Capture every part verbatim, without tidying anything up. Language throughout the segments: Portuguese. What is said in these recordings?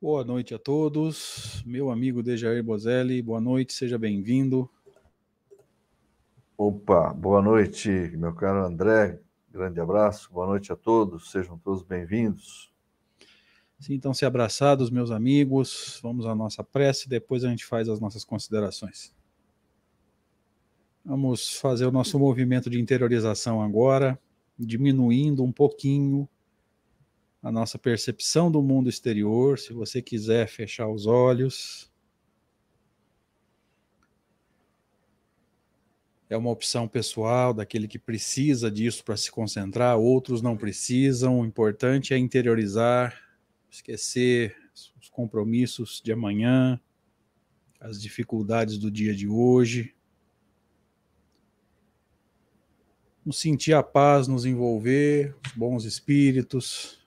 Boa noite a todos, meu amigo Dejair Bozelli, boa noite, seja bem-vindo. Opa, boa noite, meu caro André, grande abraço, boa noite a todos, sejam todos bem-vindos. Sintam-se abraçados, meus amigos, vamos à nossa prece, depois a gente faz as nossas considerações. Vamos fazer o nosso movimento de interiorização agora, diminuindo um pouquinho a nossa percepção do mundo exterior. Se você quiser fechar os olhos, é uma opção pessoal daquele que precisa disso para se concentrar, outros não precisam, o importante é interiorizar, esquecer os compromissos de amanhã, as dificuldades do dia de hoje, nos sentir a paz, nos envolver, os bons espíritos.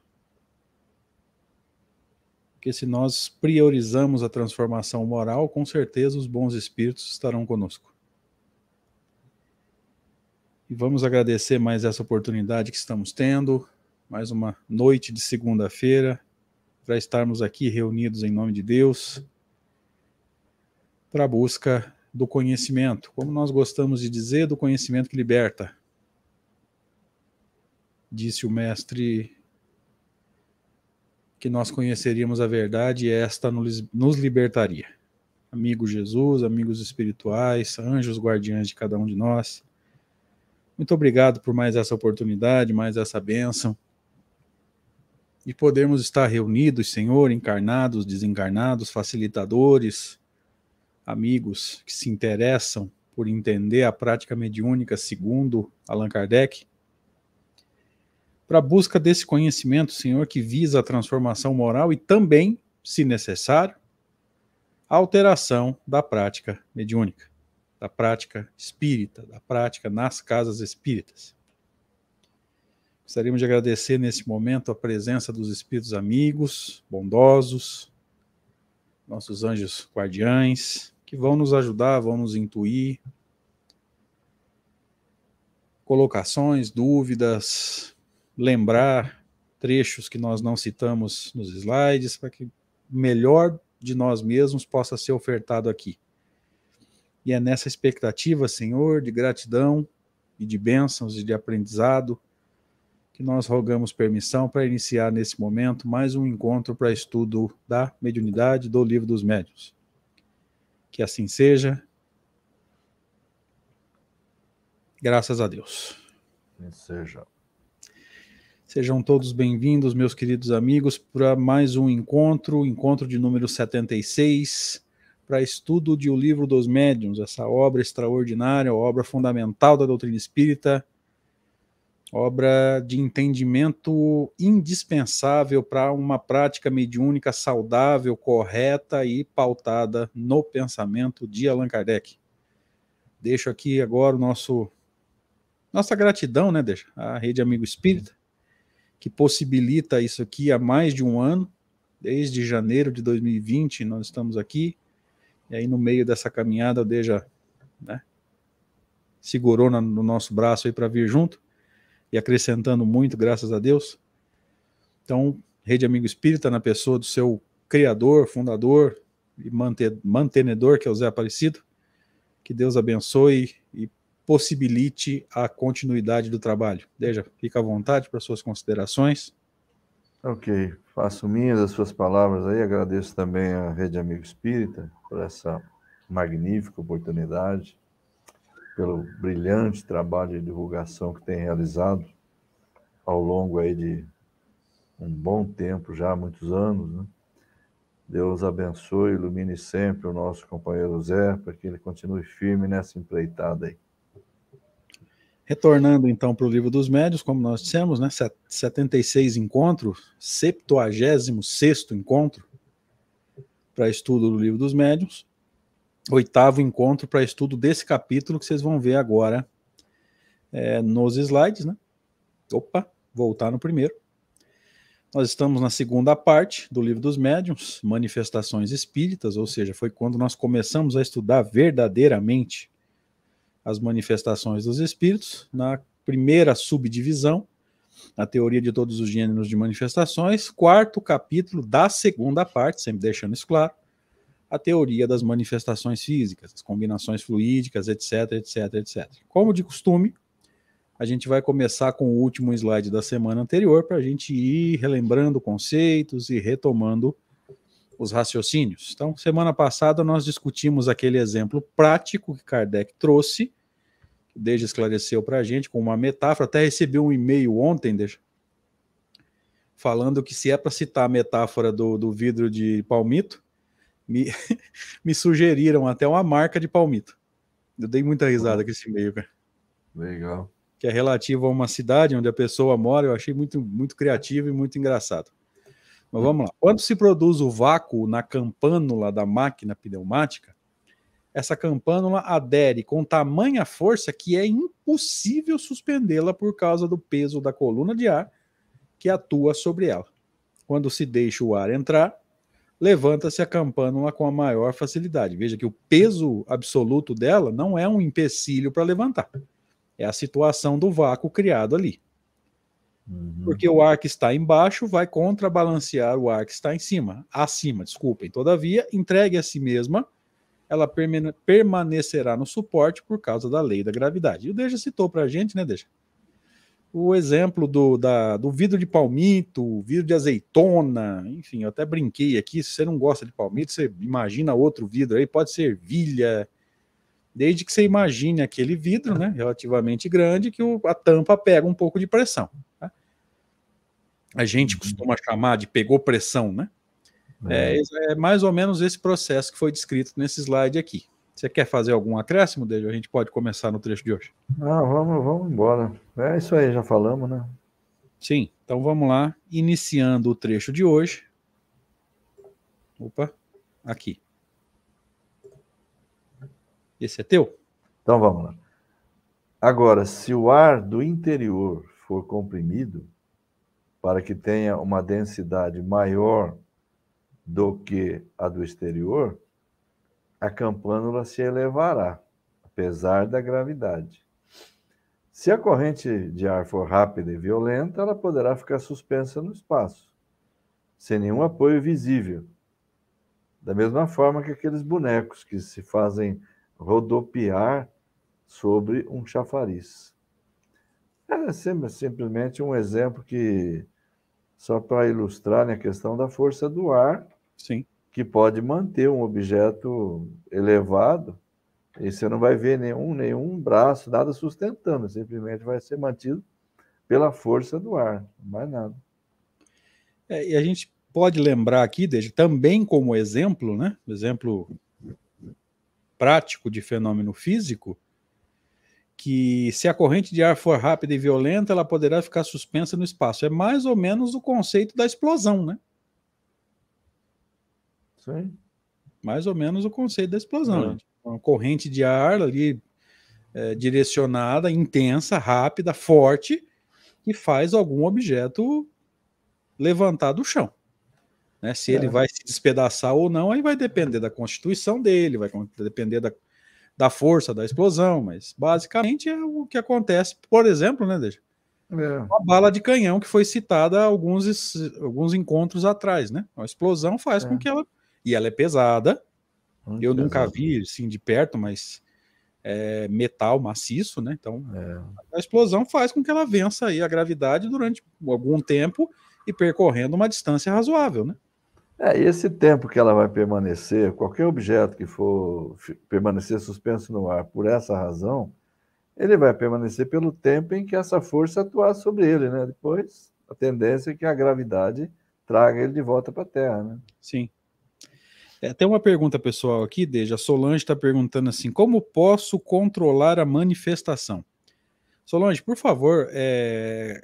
Porque se nós priorizamos a transformação moral, com certeza os bons espíritos estarão conosco. E vamos agradecer mais essa oportunidade que estamos tendo, mais uma noite de segunda-feira, para estarmos aqui reunidos em nome de Deus, para a busca do conhecimento, como nós gostamos de dizer, do conhecimento que liberta. Disse o mestre que nós conheceríamos a verdade e esta nos libertaria. Amigo Jesus, amigos espirituais, anjos guardiães de cada um de nós, muito obrigado por mais essa oportunidade, mais essa bênção, e podermos estar reunidos, Senhor, encarnados, desencarnados, facilitadores, amigos que se interessam por entender a prática mediúnica segundo Allan Kardec, para a busca desse conhecimento, Senhor, que visa a transformação moral e também, se necessário, a alteração da prática mediúnica, da prática espírita, da prática nas casas espíritas. Gostaríamos de agradecer nesse momento a presença dos espíritos amigos, bondosos, nossos anjos guardiães, que vão nos ajudar, vão nos intuir, colocações, dúvidas, lembrar trechos que nós não citamos nos slides, para que o melhor de nós mesmos possa ser ofertado aqui. E é nessa expectativa, Senhor, de gratidão e de bênçãos e de aprendizado, que nós rogamos permissão para iniciar nesse momento mais um encontro para estudo da mediunidade do Livro dos Médiuns. Que assim seja. Graças a Deus. Assim seja. Sejam todos bem-vindos, meus queridos amigos, para mais um encontro, encontro de número setenta e seis, para estudo de O Livro dos Médiuns, essa obra extraordinária, obra fundamental da doutrina espírita, obra de entendimento indispensável para uma prática mediúnica saudável, correta e pautada no pensamento de Allan Kardec. Deixo aqui agora o nosso, nossa gratidão, né, deixa, a Rede Amigo Espírita, que possibilita isso aqui há mais de um ano, desde janeiro de dois mil e vinte nós estamos aqui, e aí no meio dessa caminhada o Deja, né, segurou no nosso braço aí para vir junto, e acrescentando muito, graças a Deus. Então, Rede Amigo Espírita, na pessoa do seu criador, fundador e mantenedor, que é o Zé Aparecido, que Deus abençoe e possibilite a continuidade do trabalho. Deja, fica à vontade para suas considerações. Ok, faço minhas as suas palavras aí, agradeço também à Rede Amigo Espírita por essa magnífica oportunidade, pelo brilhante trabalho de divulgação que tem realizado ao longo aí de um bom tempo, já há muitos anos, né? Deus abençoe e ilumine sempre o nosso companheiro Zé, para que ele continue firme nessa empreitada aí. Retornando, então, para o Livro dos Médiuns, como nós dissemos, né, setenta e seis encontros, septuagésimo sexto encontro para estudo do Livro dos Médiuns, oitavo encontro para estudo desse capítulo que vocês vão ver agora é, nos slides, né? Opa, voltar no primeiro. Nós estamos na segunda parte do Livro dos Médiuns, Manifestações Espíritas, ou seja, foi quando nós começamos a estudar verdadeiramente as manifestações dos espíritos, na primeira subdivisão, a teoria de todos os gêneros de manifestações, quarto capítulo da segunda parte, sempre deixando isso claro, a teoria das manifestações físicas, as combinações fluídicas, etc, etc, et cetera. Como de costume, a gente vai começar com o último slide da semana anterior para a gente ir relembrando conceitos e retomando os raciocínios. Então, semana passada nós discutimos aquele exemplo prático que Kardec trouxe, que Deja esclareceu para a gente com uma metáfora. Até recebi um e-mail ontem, Deja, falando que se é para citar a metáfora do, do vidro de palmito, me, me sugeriram até uma marca de palmito. Eu dei muita risada com esse e-mail, cara. Legal. Que é relativo a uma cidade onde a pessoa mora, eu achei muito, muito criativo e muito engraçado. Mas vamos lá. Quando se produz o vácuo na campânula da máquina pneumática, essa campânula adere com tamanha força que é impossível suspendê-la por causa do peso da coluna de ar que atua sobre ela. Quando se deixa o ar entrar, levanta-se a campânula com a maior facilidade. Veja que o peso absoluto dela não é um empecilho para levantar. É a situação do vácuo criado ali. Uhum. Porque o ar que está embaixo vai contrabalancear o ar que está em cima, acima, desculpem. Todavia, entregue a si mesma, ela permane- permanecerá no suporte por causa da lei da gravidade. E o Deja citou para a gente, né, Deja? O exemplo do, da, do vidro de palmito, vidro de azeitona, enfim, eu até brinquei aqui, se você não gosta de palmito, você imagina outro vidro aí, pode ser ervilha, desde que você imagine aquele vidro, né, relativamente grande, que o, a tampa pega um pouco de pressão. Tá? A gente costuma chamar de pegou pressão, né? É, é mais ou menos esse processo que foi descrito nesse slide aqui. Você quer fazer algum acréscimo, Deja? A gente pode começar no trecho de hoje. Ah, vamos, vamos embora. É isso aí, já falamos, né? Sim, então vamos lá, iniciando o trecho de hoje. Opa, aqui. Esse é teu? Então vamos lá. Agora, se o ar do interior for comprimido, para que tenha uma densidade maior do que a do exterior, a campânula se elevará, apesar da gravidade. Se a corrente de ar for rápida e violenta, ela poderá ficar suspensa no espaço, sem nenhum apoio visível. Da mesma forma que aqueles bonecos que se fazem rodopiar sobre um chafariz. É sempre, simplesmente um exemplo que, só para ilustrar, né, a questão da força do ar, sim, que pode manter um objeto elevado, e você não vai ver nenhum, nenhum braço, nada sustentando, simplesmente vai ser mantido pela força do ar, mais nada. É, e a gente pode lembrar aqui, desde, também como exemplo, né, exemplo prático de fenômeno físico, que se a corrente de ar for rápida e violenta, ela poderá ficar suspensa no espaço. É mais ou menos o conceito da explosão, né? Sim. Mais ou menos o conceito da explosão. Né? Uma corrente de ar ali é, direcionada, intensa, rápida, forte, que faz algum objeto levantar do chão. Né? Se ele é. vai se despedaçar ou não, aí vai depender da constituição dele, vai depender da, da força da explosão, mas basicamente é o que acontece, por exemplo, né, Deja? É. Uma bala de canhão que foi citada alguns, alguns encontros atrás, né? A explosão faz é. com que ela... E ela é pesada, Muito eu pesada. nunca vi, assim, de perto, mas é metal maciço, né? Então, é. a explosão faz com que ela vença aí a gravidade durante algum tempo e percorrendo uma distância razoável, né? É, esse tempo que ela vai permanecer, qualquer objeto que for permanecer suspenso no ar por essa razão, ele vai permanecer pelo tempo em que essa força atuar sobre ele, né? Depois, a tendência é que a gravidade traga ele de volta para a Terra, né? Sim. É, tem uma pergunta pessoal aqui, Deja. A Solange está perguntando assim, como posso controlar a manifestação? Solange, por favor, é...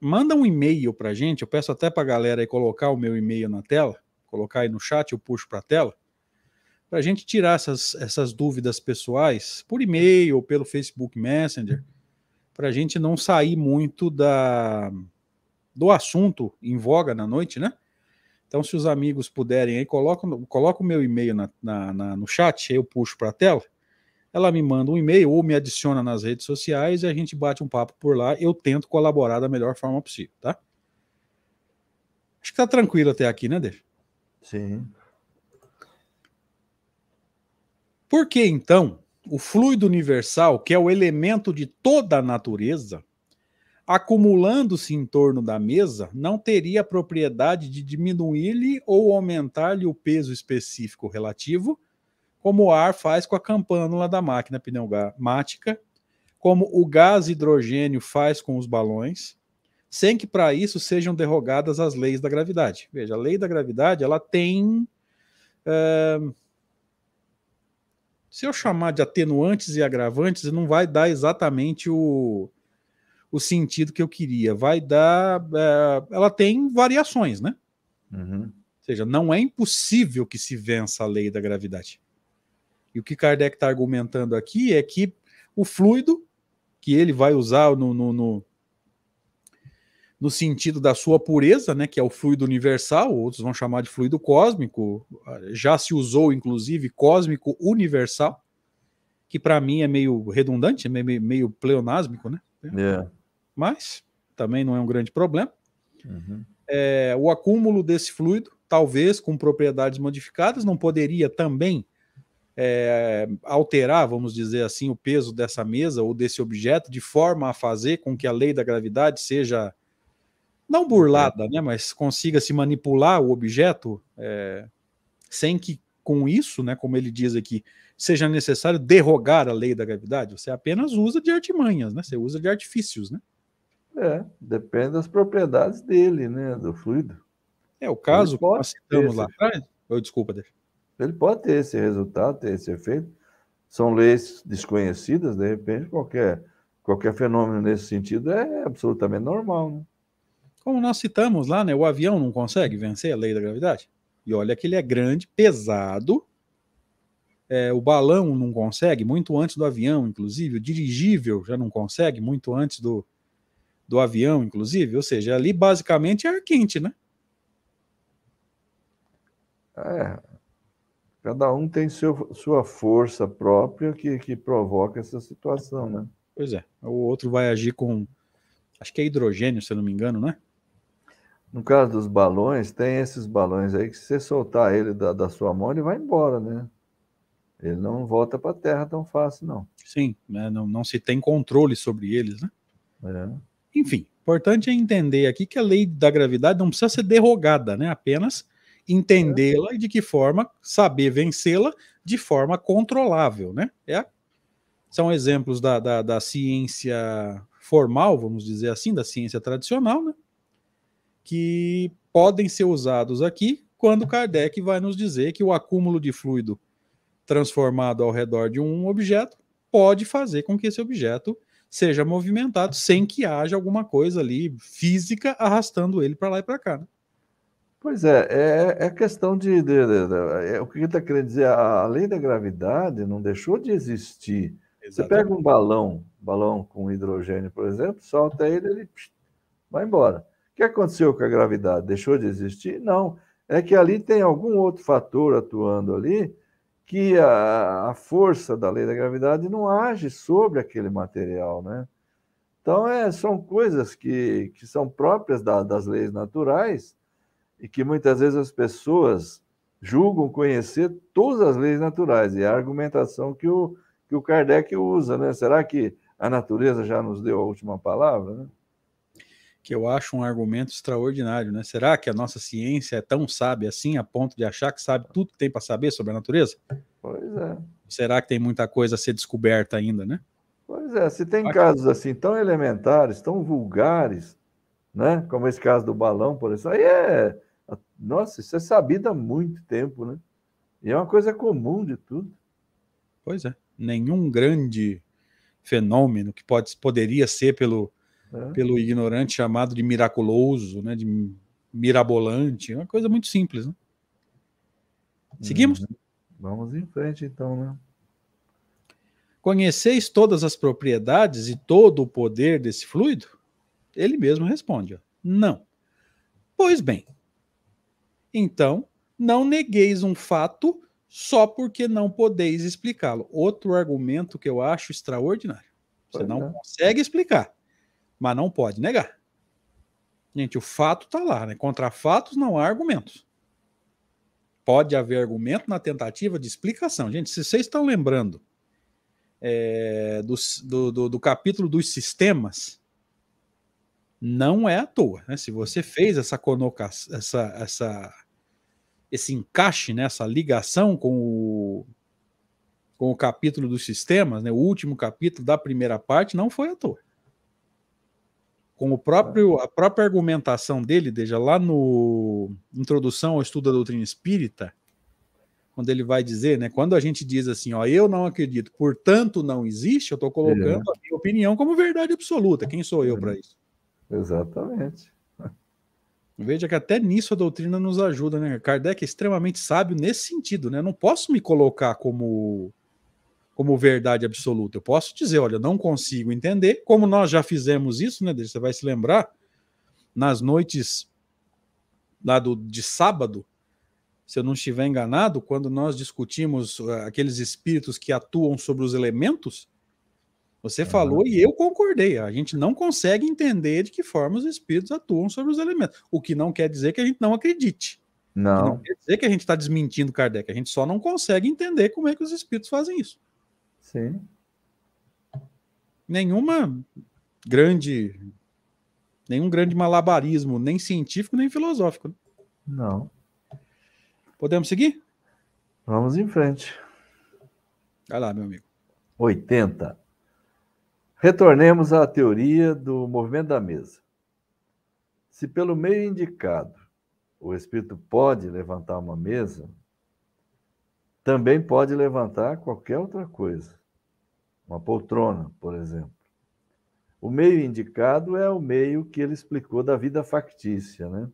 manda um e-mail para a gente, eu peço até para a galera aí colocar o meu e-mail na tela, colocar aí no chat, eu puxo para a tela, para a gente tirar essas, essas dúvidas pessoais por e-mail ou pelo Facebook Messenger, para a gente não sair muito da, do assunto em voga na noite, né? Então, se os amigos puderem aí, coloca, coloca o meu e-mail na, na, na, no chat, aí eu puxo para a tela, ela me manda um e-mail ou me adiciona nas redes sociais e a gente bate um papo por lá. Eu tento colaborar da melhor forma possível, tá? Acho que tá tranquilo até aqui, né, Deja? Sim. Por que, então, o fluido universal, que é o elemento de toda a natureza, acumulando-se em torno da mesa, não teria a propriedade de diminuir-lhe ou aumentar-lhe o peso específico relativo, como o ar faz com a campânula da máquina pneumática, como o gás hidrogênio faz com os balões, sem que para isso sejam derrogadas as leis da gravidade. Veja, a lei da gravidade, ela tem... Uh, se eu chamar de atenuantes e agravantes, não vai dar exatamente o... o sentido que eu queria, vai dar... Ela tem variações, né? Uhum. Ou seja, não é impossível que se vença a lei da gravidade. E o que Kardec está argumentando aqui é que o fluido, que ele vai usar no, no, no, no sentido da sua pureza, né, que é o fluido universal, outros vão chamar de fluido cósmico, já se usou, inclusive, cósmico universal, que para mim é meio redundante, é meio, meio pleonásmico, né? Yeah. Mas também não é um grande problema. Uhum. É, o acúmulo desse fluido, talvez com propriedades modificadas, não poderia também é, alterar, vamos dizer assim, o peso dessa mesa ou desse objeto, de forma a fazer com que a lei da gravidade seja não burlada, né, mas consiga se manipular o objeto é, sem que com isso, né, como ele diz aqui, seja necessário derrogar a lei da gravidade. Você apenas usa de artimanhas, né? Você usa de artifícios, né? É, depende das propriedades dele, né? Do fluido. É, o caso que nós citamos lá atrás... Oh, desculpa, deixa. Ele pode ter esse resultado, ter esse efeito. São leis desconhecidas, de repente, qualquer, qualquer fenômeno nesse sentido é absolutamente normal, né? Como nós citamos lá, né? O avião não consegue vencer a lei da gravidade? E olha que ele é grande, pesado. É, o balão não consegue, muito antes do avião, inclusive. O dirigível já não consegue, muito antes do, do avião, inclusive. Ou seja, ali basicamente é ar quente, né? É. Cada um tem seu, sua força própria que, que provoca essa situação, né? Pois é. O outro vai agir com... Acho que é hidrogênio, se eu não me engano, né? No caso dos balões, tem esses balões aí que se você soltar ele da, da sua mão, ele vai embora, né? Ele não volta para a Terra tão fácil, não. Sim, né? não, não se tem controle sobre eles, né? É. Enfim, importante é entender aqui que a lei da gravidade não precisa ser derrogada, né? Apenas entendê-la e de que forma saber vencê-la de forma controlável, né? É, são exemplos da, da, da ciência formal, vamos dizer assim, da ciência tradicional, né? Que podem ser usados aqui quando Kardec vai nos dizer que o acúmulo de fluido transformado ao redor de um objeto pode fazer com que esse objeto seja movimentado sem que haja alguma coisa ali física arrastando ele para lá e para cá. Né? Pois é, é, é questão de... de, de, de é, o que ele está querendo dizer, a, a lei da gravidade não deixou de existir. Exatamente. Você pega um balão, balão com hidrogênio, por exemplo, solta ele, ele vai embora. O que aconteceu com a gravidade? Deixou de existir? Não. É que ali tem algum outro fator atuando ali que a, a força da lei da gravidade não age sobre aquele material, né? Então, é, são coisas que, que são próprias da, das leis naturais e que muitas vezes as pessoas julgam conhecer todas as leis naturais. E é a argumentação que o, que o Kardec usa, né? Será que a natureza já nos deu a última palavra, né? Que eu acho um argumento extraordinário, né? Será que a nossa ciência é tão sábia assim, a ponto de achar que sabe tudo que tem para saber sobre a natureza? Pois é. Será que tem muita coisa a ser descoberta ainda, né? Pois é, se tem casos assim tão elementares, tão vulgares, né? Como esse caso do balão, por exemplo, aí é... Nossa, isso é sabido há muito tempo, né? E é uma coisa comum de tudo. Pois é. Nenhum grande fenômeno que pode, poderia ser pelo... É. Pelo ignorante chamado de miraculoso, né, de mirabolante, é uma coisa muito simples, né? Seguimos? Vamos em frente, então, né? Conheceis todas as propriedades e todo o poder desse fluido? Ele mesmo responde, ó, não. Pois bem, então, não negueis um fato só porque não podeis explicá-lo. Outro argumento que eu acho extraordinário. Você não consegue explicar, mas não pode negar. Gente, o fato está lá, né? Contra fatos não há argumentos. Pode haver argumento na tentativa de explicação. Gente, se vocês estão lembrando é, do, do, do, do capítulo dos sistemas, não é à toa, né? Se você fez essa conocação, essa, essa, esse encaixe, né? Essa ligação com o, com o capítulo dos sistemas, né? O último capítulo da primeira parte, não foi à toa. Com o próprio, a própria argumentação dele, Deja, lá no Introdução ao Estudo da Doutrina Espírita, quando ele vai dizer, né, quando a gente diz assim, ó, eu não acredito, portanto não existe, eu estou colocando é. a minha opinião como verdade absoluta. Quem sou eu para isso? Exatamente. Veja que até nisso a doutrina nos ajuda, né? Kardec é extremamente sábio nesse sentido, né? Eu não posso me colocar como... como verdade absoluta. Eu posso dizer, olha, não consigo entender, como nós já fizemos isso, né, você vai se lembrar, nas noites lá do, de sábado, se eu não estiver enganado, quando nós discutimos aqueles espíritos que atuam sobre os elementos, você ah. falou e eu concordei, a gente não consegue entender de que forma os espíritos atuam sobre os elementos, o que não quer dizer que a gente não acredite. Não. Não quer dizer que a gente está desmentindo Kardec, a gente só não consegue entender como é que os espíritos fazem isso. Sim. Nenhuma grande, nenhum grande malabarismo, nem científico, nem filosófico. Né? Não. Podemos seguir? Vamos em frente. Vai lá, meu amigo. oitenta. Retornemos à teoria do movimento da mesa. Se pelo meio indicado o espírito pode levantar uma mesa, também pode levantar qualquer outra coisa, uma poltrona, por exemplo. O meio indicado é o meio que ele explicou da vida factícia, né?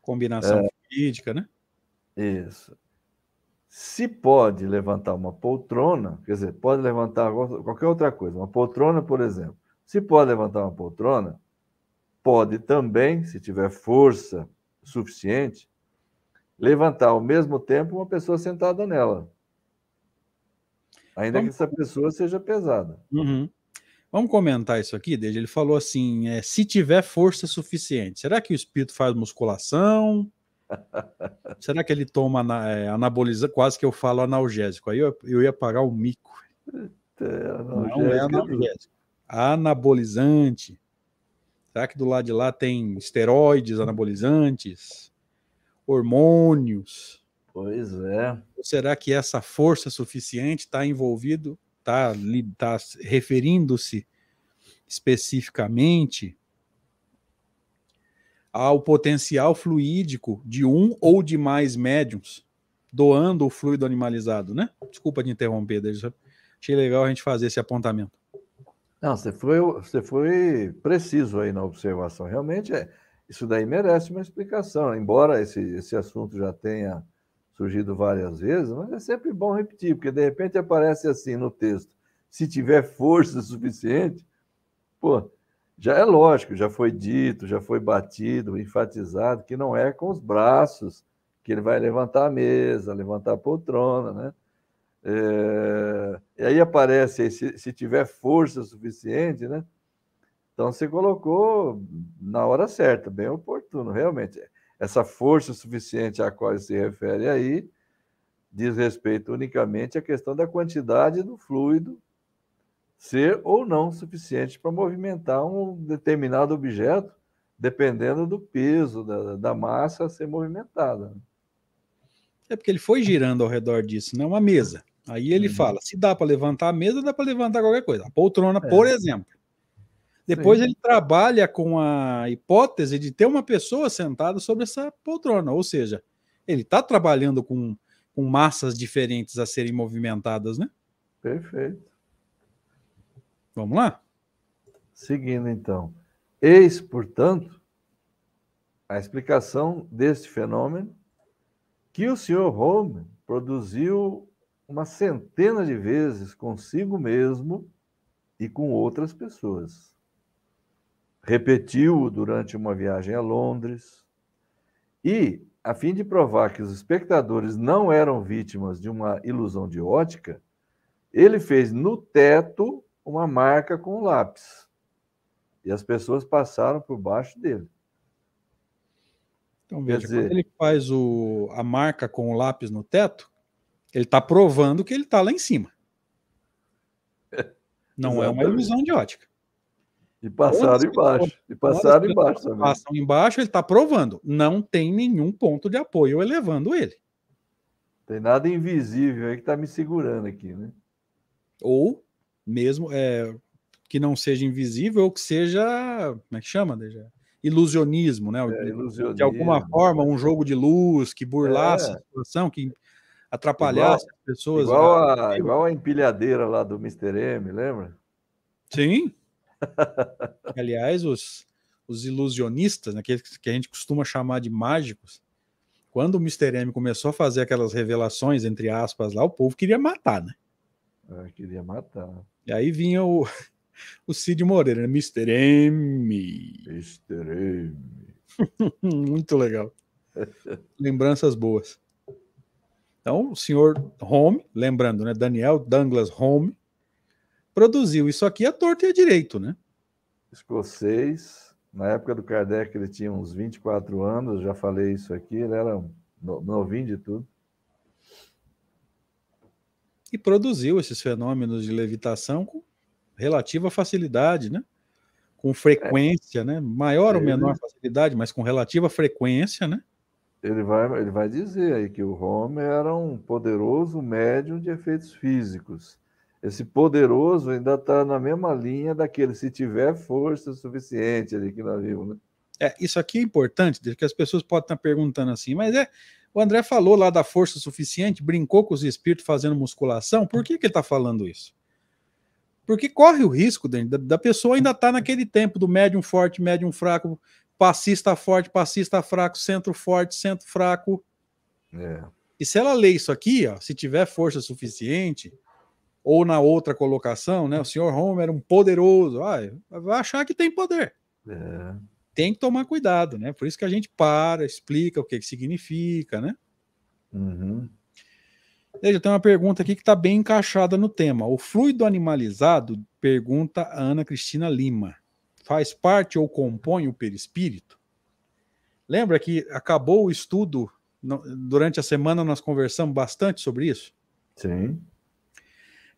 Combinação jurídica, é, né? Isso. Se pode levantar uma poltrona, quer dizer, pode levantar qualquer outra coisa, uma poltrona, por exemplo. Se pode levantar uma poltrona, pode também, se tiver força suficiente, levantar ao mesmo tempo uma pessoa sentada nela. Ainda Vamos... que essa pessoa seja pesada. Uhum. Vamos comentar isso aqui, Deja. Ele falou assim, é, se tiver força suficiente, será que o espírito faz musculação? Será que ele toma anabolizante? Quase que eu falo analgésico. Aí eu, eu ia pagar o mico. É, Não é analgésico. Anabolizante. Será que do lado de lá tem esteroides, anabolizantes? Hormônios. Pois é. Será que essa força suficiente está envolvido, está tá referindo-se especificamente ao potencial fluídico de um ou de mais médiums doando o fluido animalizado, né? Desculpa de interromper, Deja. Achei legal a gente fazer esse apontamento. Não, você foi, você foi preciso aí na observação. Realmente é. Isso daí merece uma explicação, embora esse, esse assunto já tenha surgido várias vezes, mas é sempre bom repetir, porque de repente aparece assim no texto, se tiver força suficiente, pô, já é lógico, já foi dito, já foi batido, enfatizado, que não é com os braços que ele vai levantar a mesa, levantar a poltrona, né? É, e aí aparece, aí, se, se tiver força suficiente, né? Então, você colocou na hora certa, bem oportuno, realmente. Essa força suficiente a qual se refere aí diz respeito unicamente à questão da quantidade do fluido ser ou não suficiente para movimentar um determinado objeto, dependendo do peso, da, da massa a ser movimentada. É porque ele foi girando ao redor disso, né? Uma mesa. Aí ele uhum. fala, se dá para levantar a mesa, dá para levantar qualquer coisa. A poltrona, é. por exemplo. Depois Sim. ele trabalha com a hipótese de ter uma pessoa sentada sobre essa poltrona, ou seja, ele está trabalhando com, com massas diferentes a serem movimentadas, né? Perfeito. Vamos lá? Seguindo, então. Eis, portanto, a explicação deste fenômeno que o senhor Home produziu uma centena de vezes consigo mesmo e com outras pessoas. Repetiu-o durante uma viagem a Londres e, a fim de provar que os espectadores não eram vítimas de uma ilusão de ótica, ele fez no teto uma marca com um lápis. E as pessoas passaram por baixo dele. Então, veja, dizer, quando ele faz o, a marca com o lápis no teto, ele está provando que ele está lá em cima. Não é uma ilusão de ótica. E passaram Onde embaixo. E passaram embaixo também. Passam embaixo, ele está provando. Não tem nenhum ponto de apoio elevando ele. Tem nada invisível aí que está me segurando aqui, né? Ou mesmo é, que não seja invisível ou que seja... Como é que chama, Dejair? Ilusionismo, né? É, ilusionismo. De alguma forma, um jogo de luz que burlasse é. a situação, que atrapalhasse igual, as pessoas. Igual a, né? igual a empilhadeira lá do mister M, lembra? Sim. Aliás, os, os ilusionistas, né, que, que a gente costuma chamar de mágicos, quando o mister M começou a fazer aquelas revelações, entre aspas, lá, o povo queria matar, né? Eu queria matar. E aí vinha o, o Cid Moreira, né? mister M. mister M. Muito legal. Lembranças boas. Então, o senhor Home, lembrando, né? Daniel Dunglas Home, produziu isso aqui à torta e à direito, né? Escocês, na época do Kardec ele tinha uns vinte e quatro anos, já falei isso aqui, ele era novinho de tudo. E produziu esses fenômenos de levitação com relativa facilidade, né? Com frequência, é. né? Maior ele... ou menor facilidade, mas com relativa frequência, né? Ele vai, ele vai dizer aí que o Home era um poderoso médium de efeitos físicos. Esse poderoso ainda está na mesma linha daquele, se tiver força suficiente ali que nós vimos, né? É, isso aqui é importante, porque as pessoas podem estar perguntando assim, mas é, o André falou lá da força suficiente, brincou com os espíritos fazendo musculação, por que que ele está falando isso? Porque corre o risco da, da pessoa ainda estar tá naquele tempo do médium forte, médium fraco, passista forte, passista fraco, centro forte, centro fraco. É. E se ela lê isso aqui, ó, se tiver força suficiente... ou na outra colocação, né? O senhor Home era um poderoso, ah, vai achar que tem poder. É. Tem que tomar cuidado, né? Por isso que a gente para, explica o que, que significa, né? Uhum. Veja, tem uma pergunta aqui que está bem encaixada no tema. O fluido animalizado, pergunta a Ana Cristina Lima, faz parte ou compõe o perispírito? Lembra que acabou o estudo, durante a semana nós conversamos bastante sobre isso? Sim.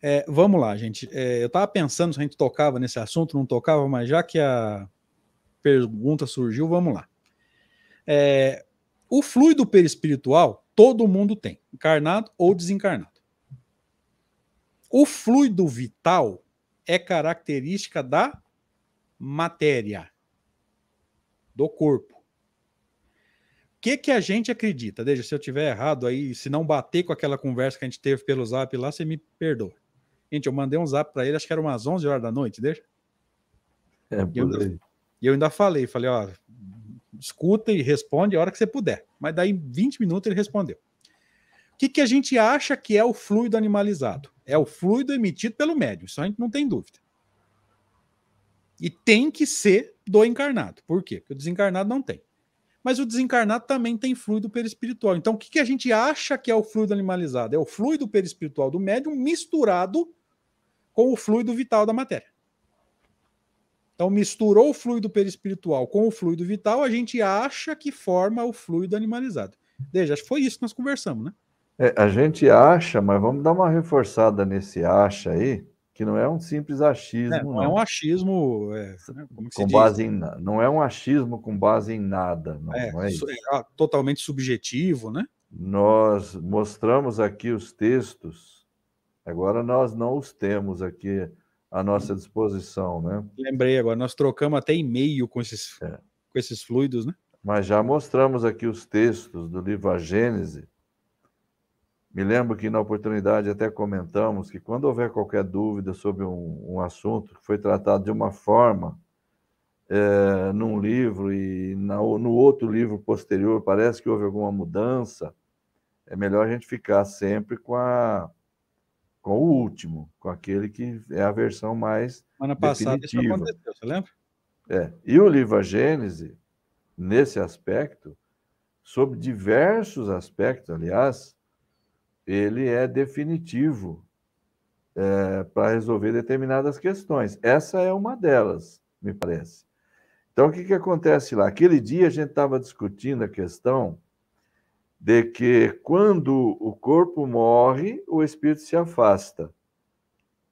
É, vamos lá, gente. É, eu estava pensando se a gente tocava nesse assunto, não tocava, mas já que a pergunta surgiu, vamos lá. É, o fluido perispiritual, todo mundo tem, encarnado ou desencarnado. O fluido vital é característica da matéria, do corpo. O que que a gente acredita? Deixa, se eu tiver errado aí, se não bater com aquela conversa que a gente teve pelo zap lá, você me perdoa. Gente, eu mandei um zap para ele, acho que era umas onze horas da noite, deixa. É, e eu, ainda, eu ainda falei, falei, ó, escuta e responde a hora que você puder. Mas daí em vinte minutos ele respondeu. O que que a gente acha que é o fluido animalizado? É o fluido emitido pelo médium, isso a gente não tem dúvida. E tem que ser do encarnado. Por quê? Porque o desencarnado não tem. Mas o desencarnado também tem fluido perispiritual. Então, o que que a gente acha que é o fluido animalizado? É o fluido perispiritual do médium misturado com o fluido vital da matéria. Então, misturou o fluido perispiritual com o fluido vital, a gente acha que forma o fluido animalizado. Veja, acho que foi isso que nós conversamos, né? É, a gente acha, mas vamos dar uma reforçada nesse acha aí, que não é um simples achismo. É, não, não é um achismo... É, como que se com diz? Base em, não é um achismo com base em nada. Não é, não é, isso. É totalmente subjetivo, né? Nós mostramos aqui os textos, agora nós não os temos aqui à nossa disposição, né? Lembrei agora, nós trocamos até e-mail com esses, é. com esses fluidos, né? Mas já mostramos aqui os textos do livro A Gênese. Me lembro que na oportunidade até comentamos que quando houver qualquer dúvida sobre um, um assunto que foi tratado de uma forma é, num livro e na, no outro livro posterior parece que houve alguma mudança, é melhor a gente ficar sempre com, a, com o último, com aquele que é a versão mais Ano passado definitiva. Isso aconteceu, você lembra? É. E o livro A Gênese, nesse aspecto, sobre diversos aspectos, aliás, ele é definitivo é, para resolver determinadas questões. Essa é uma delas, me parece. Então, o que, que acontece lá? Aquele dia a gente estava discutindo a questão de que quando o corpo morre, o espírito se afasta,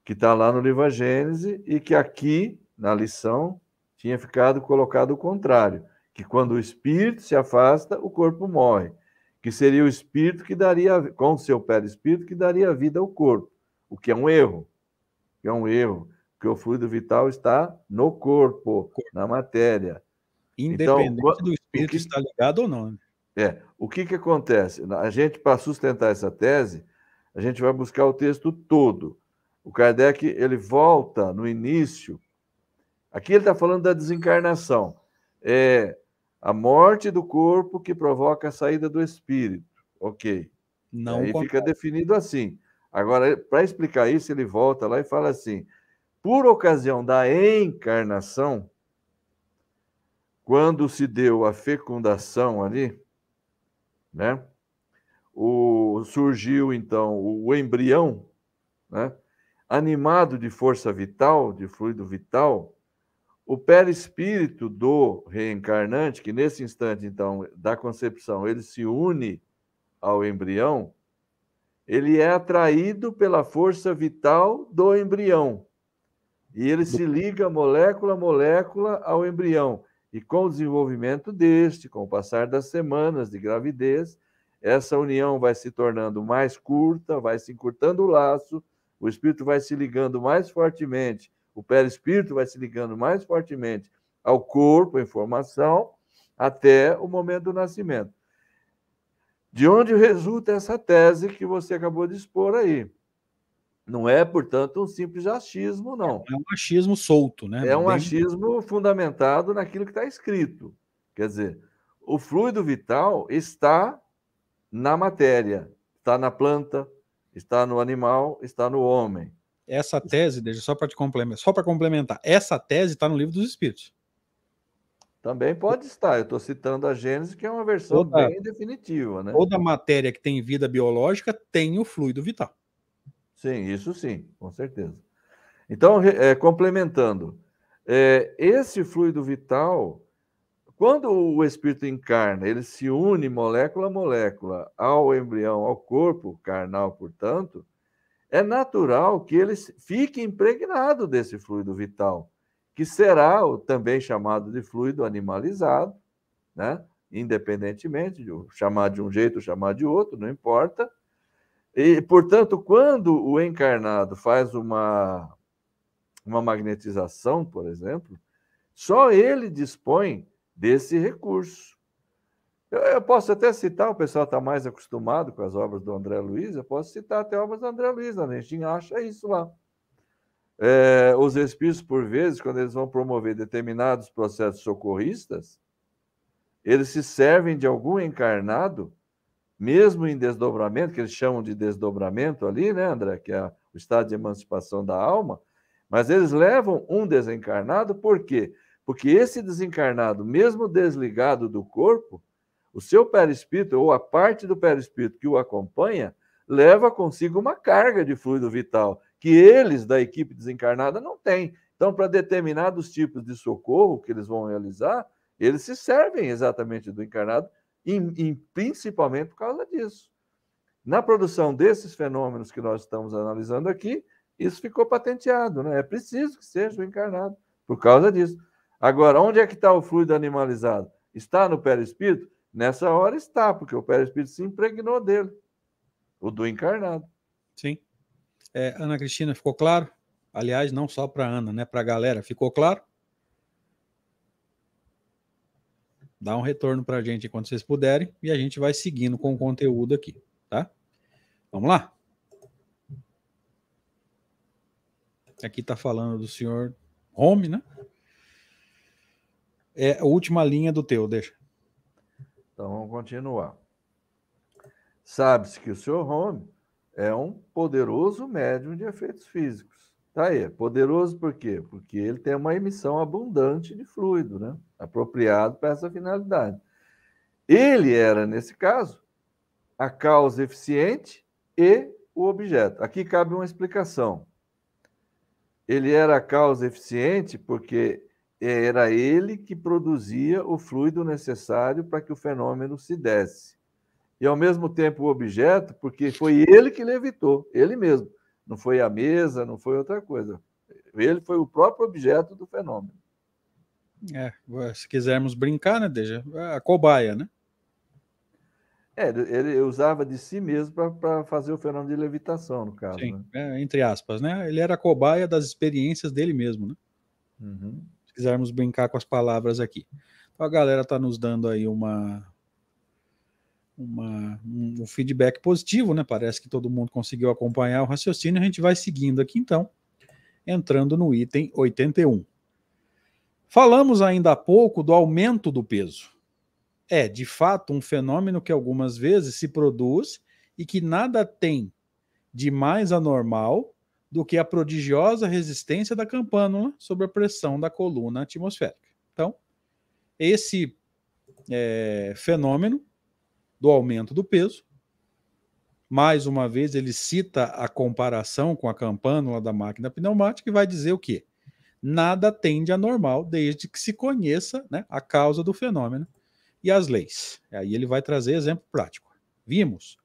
que está lá no livro A Gênese, e que aqui, na lição, tinha ficado colocado o contrário, que quando o espírito se afasta, o corpo morre, que seria o espírito que daria, com o seu perispírito, que daria vida ao corpo, o que é um erro, que é um erro, porque o fluido vital está no corpo, na matéria. Independente então, do espírito que, estar ligado ou não. É, o que, que acontece? A gente, para sustentar essa tese, a gente vai buscar o texto todo. O Kardec, ele volta no início. Aqui ele está falando da desencarnação. É a morte do corpo que provoca a saída do espírito. Ok. Não Aí fica definido assim. Agora, para explicar isso, ele volta lá e fala assim: por ocasião da encarnação, quando se deu a fecundação ali, né? O, surgiu, então, o embrião, né? Animado de força vital, de fluido vital, o perispírito do reencarnante, que nesse instante, então, da concepção, ele se une ao embrião, ele é atraído pela força vital do embrião. E ele se liga molécula a molécula ao embrião. E com o desenvolvimento deste, com o passar das semanas de gravidez, essa união vai se tornando mais curta, vai se encurtando o laço, o espírito vai se ligando mais fortemente, o perispírito vai se ligando mais fortemente ao corpo em formação, até o momento do nascimento. De onde resulta essa tese que você acabou de expor aí? Não é, portanto, um simples achismo, não. É um achismo solto, né? É um Bem... achismo fundamentado naquilo que está escrito. Quer dizer, o fluido vital está na matéria, está na planta, está no animal, está no homem. Essa tese, deixa só para te complementar, só para complementar, essa tese está no Livro dos Espíritos. Também pode estar. Eu estou citando A Gênese, que é uma versão toda, bem definitiva, né? Toda matéria que tem vida biológica tem o fluido vital. Sim, isso sim, com certeza. Então, é, complementando, é, esse fluido vital, quando o espírito encarna, ele se une molécula a molécula ao embrião, ao corpo carnal, portanto, é natural que ele fique impregnado desse fluido vital, que será também chamado de fluido animalizado, né? Independentemente de chamar de um jeito ou chamar de outro, não importa. E, portanto, quando o encarnado faz uma, uma magnetização, por exemplo, só ele dispõe desse recurso. Eu, eu posso até citar, o pessoal está mais acostumado com as obras do André Luiz, eu posso citar até obras do André Luiz, a gente acha isso lá. É, os espíritos, por vezes, quando eles vão promover determinados processos socorristas, eles se servem de algum encarnado, mesmo em desdobramento, que eles chamam de desdobramento ali, né, André, que é o estado de emancipação da alma, mas eles levam um desencarnado, por quê? Porque esse desencarnado, mesmo desligado do corpo, o seu perispírito, ou a parte do perispírito que o acompanha, leva consigo uma carga de fluido vital, que eles, da equipe desencarnada, não têm. Então, para determinados tipos de socorro que eles vão realizar, eles se servem exatamente do encarnado, E, e principalmente por causa disso. Na produção desses fenômenos que nós estamos analisando aqui, isso ficou patenteado, né? É preciso que seja o encarnado, por causa disso. Agora, onde é que está o fluido animalizado? Está no perispírito? Nessa hora está, porque o perispírito se impregnou dele, o do encarnado. Sim. É, Ana Cristina, ficou claro? Aliás, não só para a Ana, né? Para a galera, ficou claro? Dá um retorno para a gente enquanto vocês puderem e a gente vai seguindo com o conteúdo aqui, tá? Vamos lá? Aqui está falando do senhor Home, né? É a última linha do teu, deixa. Então vamos continuar. Sabe-se que o senhor Home é um poderoso médium de efeitos físicos. Tá aí, poderoso por quê? Porque ele tem uma emissão abundante de fluido, né? Apropriado para essa finalidade. Ele era, nesse caso, a causa eficiente e o objeto. Aqui cabe uma explicação. Ele era a causa eficiente porque era ele que produzia o fluido necessário para que o fenômeno se desse. E, ao mesmo tempo, o objeto, porque foi ele que levitou, ele mesmo. Não foi a mesa, não foi outra coisa. Ele foi o próprio objeto do fenômeno. É, se quisermos brincar, né, Deja? A cobaia, né? É, ele usava de si mesmo para fazer o fenômeno de levitação, no caso. Sim, né? É, entre aspas, né? Ele era a cobaia das experiências dele mesmo, né? Uhum. Se quisermos brincar com as palavras aqui. Então, a galera está nos dando aí uma... Uma, um feedback positivo, né? Parece que todo mundo conseguiu acompanhar o raciocínio. A gente vai seguindo aqui, então, entrando no item oitenta e um. Falamos ainda há pouco do aumento do peso. É, de fato, um fenômeno que algumas vezes se produz e que nada tem de mais anormal do que a prodigiosa resistência da campânula sobre a pressão da coluna atmosférica. Então, esse é, fenômeno do aumento do peso. Mais uma vez, ele cita a comparação com a campânula da máquina pneumática e vai dizer o quê? Nada tem de anormal desde que se conheça, né, a causa do fenômeno e as leis. Aí ele vai trazer exemplo prático. Vimos,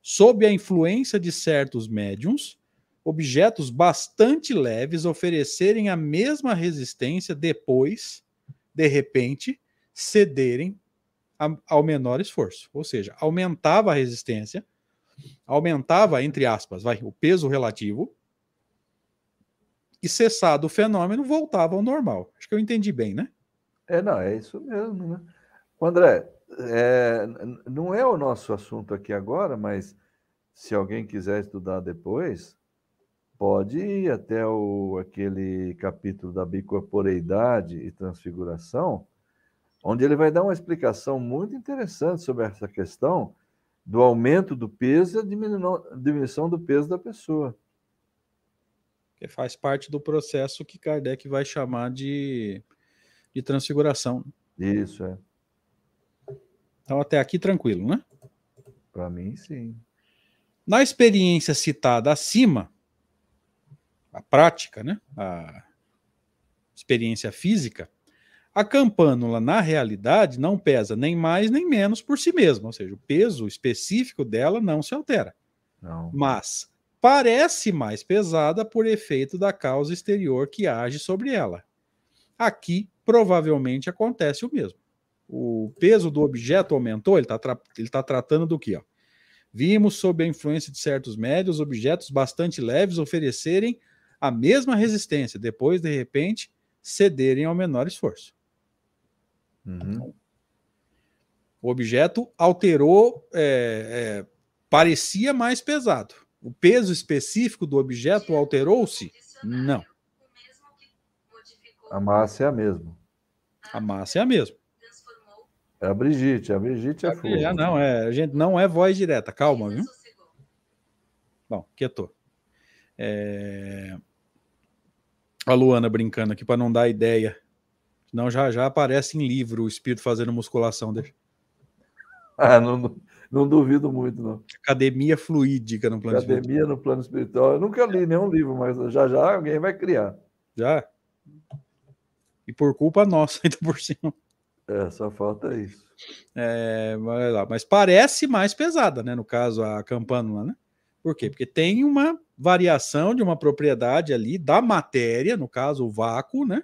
sob a influência de certos médiums, objetos bastante leves oferecerem a mesma resistência depois, de repente, cederem ao menor esforço, ou seja, aumentava a resistência, aumentava, entre aspas, vai, o peso relativo, e cessado o fenômeno, voltava ao normal. Acho que eu entendi bem, né? É, não, é isso mesmo, né? André, é, não é o nosso assunto aqui agora, mas se alguém quiser estudar depois, pode ir até o, aquele capítulo da bicorporeidade e transfiguração, onde ele vai dar uma explicação muito interessante sobre essa questão do aumento do peso e a diminuição do peso da pessoa. Que faz parte do processo que Kardec vai chamar de, de transfiguração. Isso, é. Então, até aqui, tranquilo, né? Para mim, sim. Na experiência citada acima, a prática, né? A experiência física, a campânula, na realidade, não pesa nem mais nem menos por si mesma, ou seja, o peso específico dela não se altera. Não. Mas parece mais pesada por efeito da causa exterior que age sobre ela. Aqui, provavelmente, acontece o mesmo. O peso do objeto aumentou, ele está tra tá tratando do quê? Ó? Vimos, sob a influência de certos médios, objetos bastante leves oferecerem a mesma resistência, depois, de repente, cederem ao menor esforço. Uhum. O objeto alterou, é, é, parecia mais pesado. O peso específico do objeto alterou-se? Não. A massa é a mesma. A massa é a mesma. É a Brigitte, a Brigitte é a fogo. Não, é, gente, não é voz direta, calma, viu? Bom, quieto. É... A Luana brincando aqui para não dar ideia. Senão já já aparece em livro o espírito fazendo musculação. Deixa. Ah, não, não, não duvido muito, não. Academia fluídica no plano Academia espiritual. Academia no plano espiritual. Eu nunca li nenhum livro, mas já já alguém vai criar. Já? E por culpa nossa, ainda por cima. É, só falta isso. É, vai lá. Mas parece mais pesada, né? No caso, a campânula, né? Por quê? Porque tem uma variação de uma propriedade ali da matéria, no caso o vácuo, né?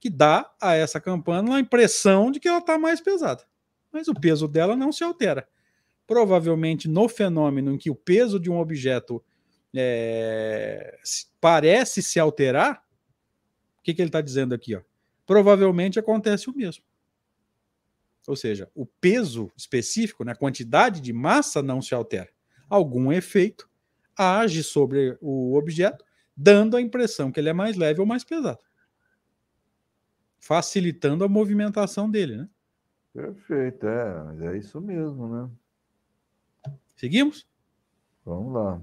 Que dá a essa campânula a impressão de que ela está mais pesada. Mas o peso dela não se altera. Provavelmente no fenômeno em que o peso de um objeto é, parece se alterar, o que, que ele está dizendo aqui? Ó? Provavelmente acontece o mesmo. Ou seja, o peso específico, né, a quantidade de massa não se altera. Algum efeito age sobre o objeto, dando a impressão que ele é mais leve ou mais pesado. Facilitando a movimentação dele, né? Perfeito, é, mas é isso mesmo, né? Seguimos? Vamos lá.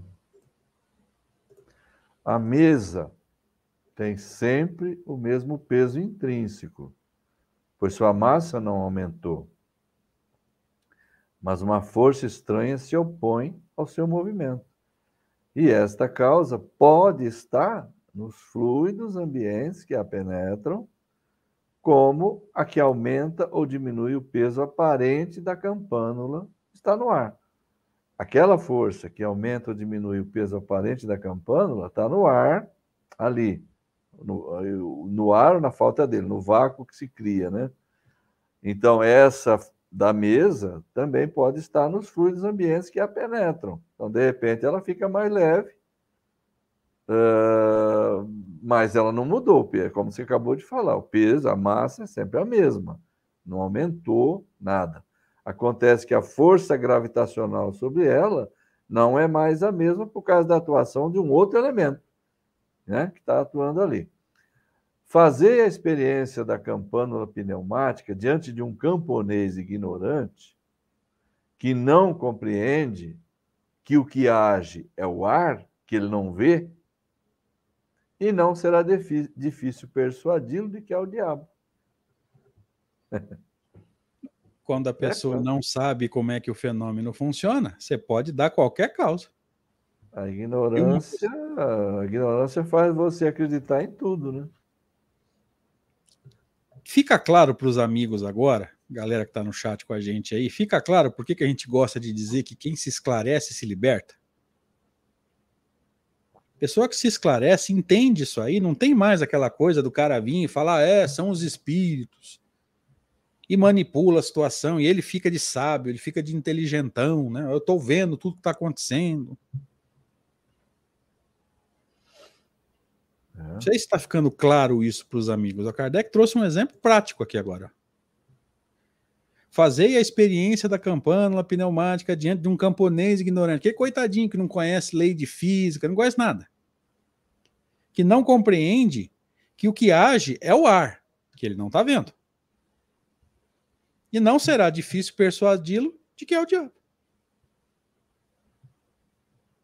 A mesa tem sempre o mesmo peso intrínseco, pois sua massa não aumentou. mas uma força estranha se opõe ao seu movimento. E esta causa pode estar nos fluidos ambientes que a penetram, como a que aumenta ou diminui o peso aparente da campânula está no ar. Aquela força que aumenta ou diminui o peso aparente da campânula está no ar, ali, no, no ar ou na falta dele, no vácuo que se cria, né? Então, essa da mesa também pode estar nos fluidos ambientes que a penetram. Então, de repente, ela fica mais leve, uh, mas ela não mudou, como você acabou de falar. O peso, a massa é sempre a mesma, não aumentou nada. Acontece que a força gravitacional sobre ela não é mais a mesma por causa da atuação de um outro elemento, né, que está atuando ali. Fazer a experiência da campânula pneumática diante de um camponês ignorante que não compreende que o que age é o ar, que ele não vê, e não será difícil persuadi-lo de que é o diabo. Quando a pessoa não sabe como é que o fenômeno funciona, você pode dar qualquer causa. A ignorância, a ignorância faz você acreditar em tudo, né? Fica claro para os amigos agora, galera que está no chat com a gente aí, fica claro por que que a gente gosta de dizer que quem se esclarece se liberta? Pessoa que se esclarece entende isso aí, não tem mais aquela coisa do cara vir e falar, é, são os espíritos. E manipula a situação, e ele fica de sábio, ele fica de inteligentão, né? Eu estou vendo tudo que está acontecendo. É. Não sei se está ficando claro isso para os amigos. O Kardec trouxe um exemplo prático aqui agora. Fazer a experiência da campânula pneumática diante de um camponês ignorante, que coitadinho que não conhece lei de física, não conhece nada. Que não compreende que o que age é o ar, que ele não está vendo. E não será difícil persuadi-lo de que é o diabo.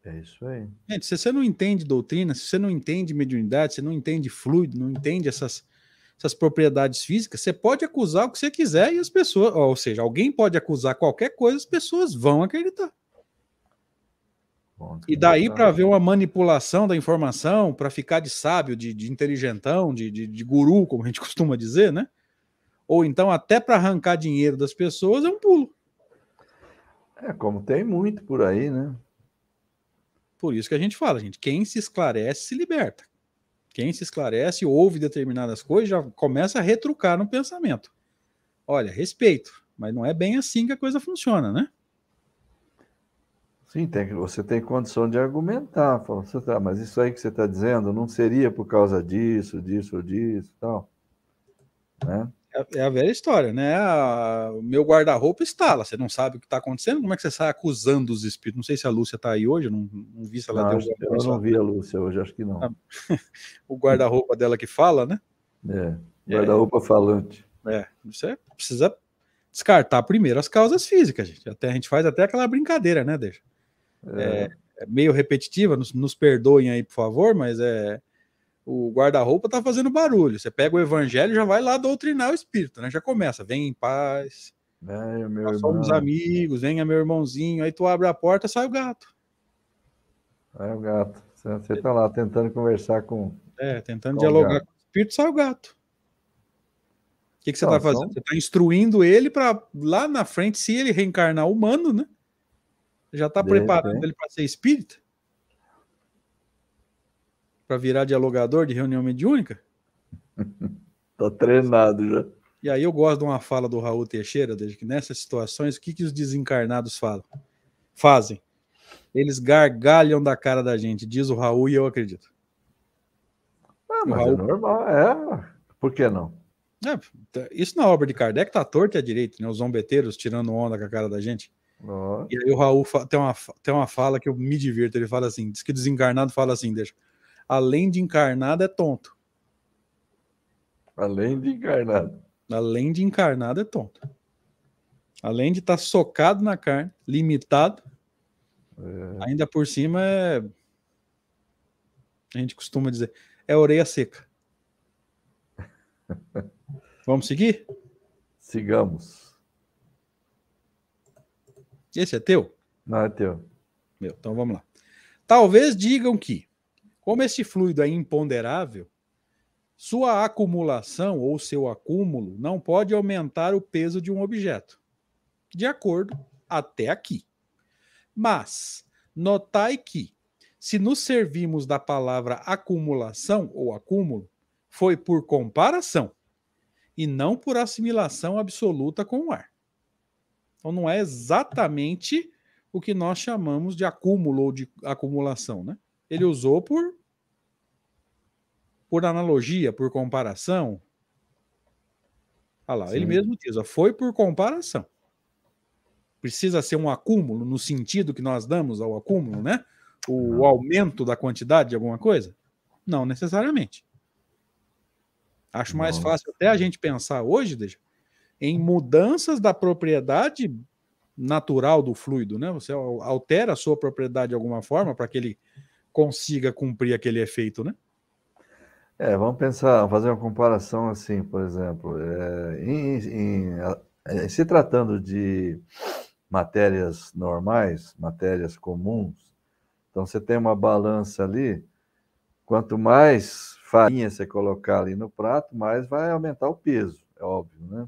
É isso aí. Gente, se você não entende doutrina, se você não entende mediunidade, se você não entende fluido, não entende essas, essas propriedades físicas, você pode acusar o que você quiser e as pessoas... Ou seja, alguém pode acusar qualquer coisa, as pessoas vão acreditar. Bom, e daí para ver uma manipulação da informação, para ficar de sábio, de, de inteligentão, de, de, de guru, como a gente costuma dizer, né? Ou então até para arrancar dinheiro das pessoas, é um pulo. É, como tem muito por aí, né? Por isso que a gente fala, gente, quem se esclarece se liberta. Quem se esclarece, ouve determinadas coisas, já começa a retrucar no pensamento. Olha, respeito, mas não é bem assim que a coisa funciona, né? Sim, tem, você tem condição de argumentar. Fala, você tá, mas isso aí que você está dizendo não seria por causa disso, disso, disso, tal, né? É a velha história, né? O meu guarda-roupa estala, você não sabe o que está acontecendo, como é que você sai acusando os espíritos? Não sei se a Lúcia está aí hoje, não, não vi se ela não, deu... Eu não vi a Lúcia hoje, acho que não. O guarda-roupa dela que fala, né? É, guarda-roupa é. falante. É, você precisa descartar primeiro as causas físicas, gente. Até, a gente faz até aquela brincadeira, né, Deja? É. É meio repetitiva, nos, nos perdoem aí, por favor, mas é... O guarda-roupa tá fazendo barulho. Você pega o evangelho e já vai lá doutrinar o espírito, né? Já começa, vem em paz. Venha, meu irmão. Somos amigos, venha, meu irmãozinho. Aí tu abre a porta, sai o gato. Sai o gato. Você tá lá tentando conversar com... É, tentando com dialogar com o espírito, sai o gato. O que, que você Não, tá fazendo? Só... Você tá instruindo ele para lá na frente, se ele reencarnar humano, né? Já tá Deve, preparando hein? ele para ser espírita? Para virar dialogador de reunião mediúnica? Tô treinado já. E aí eu gosto de uma fala do Raul Teixeira, desde que nessas situações, o que, que os desencarnados falam? Fazem. Eles gargalham da cara da gente, diz o Raul, e eu acredito. Ah, mas Raul... é normal, é. Por que não? É, isso na obra de Kardec tá torto e à direita, né? Os zombeteiros tirando onda com a cara da gente. Oh. E aí o Raul tem uma, tem uma fala que eu me divirto, ele fala assim, diz que o desencarnado fala assim, deixa... Além de encarnado, é tonto. Além de encarnado. Além de encarnado, é tonto. Além de estar socado na carne, limitado, é... ainda por cima é... A gente costuma dizer, é orelha seca. Vamos seguir? Sigamos. Esse é teu? Não, é teu. Meu, então vamos lá. Talvez digam que, como este fluido é imponderável, sua acumulação ou seu acúmulo não pode aumentar o peso de um objeto. De acordo, até aqui. Mas, notai que, se nos servirmos da palavra acumulação ou acúmulo, foi por comparação e não por assimilação absoluta com o ar. Então não é exatamente o que nós chamamos de acúmulo ou de acumulação, né? Ele usou por, por analogia, por comparação. Ah lá, sim. Ele mesmo diz, ó, foi por comparação. Precisa ser um acúmulo no sentido que nós damos ao acúmulo, né? O aumento da quantidade de alguma coisa? Não necessariamente. Acho mais Nossa. fácil até a gente pensar hoje, deixa, em mudanças da propriedade natural do fluido, né? Você altera a sua propriedade de alguma forma para que ele consiga cumprir aquele efeito, né? É, vamos pensar, fazer uma comparação assim, por exemplo, é, em, em, se tratando de matérias normais, matérias comuns. Então, você tem uma balança ali, quanto mais farinha você colocar ali no prato, mais vai aumentar o peso, é óbvio, né?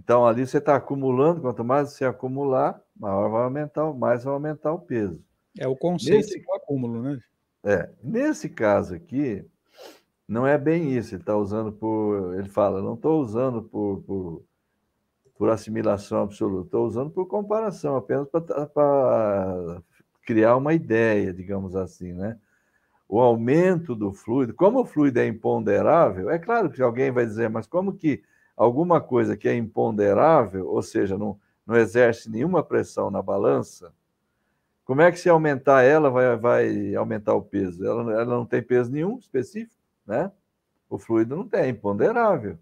Então, ali você está acumulando, quanto mais você acumular, maior vai aumentar, mais vai aumentar o peso. É o conceito do acúmulo, né? É. Nesse caso aqui, não é bem isso. Ele está usando por... Ele fala, não estou usando por... por por assimilação absoluta, estou usando por comparação, apenas para criar uma ideia, digamos assim, né? O aumento do fluido, como o fluido é imponderável, é claro que alguém vai dizer, mas como que alguma coisa que é imponderável, ou seja, não, não exerce nenhuma pressão na balança, como é que se aumentar ela vai, vai aumentar o peso? Ela, ela não tem peso nenhum específico, né? O fluido não tem, é imponderável.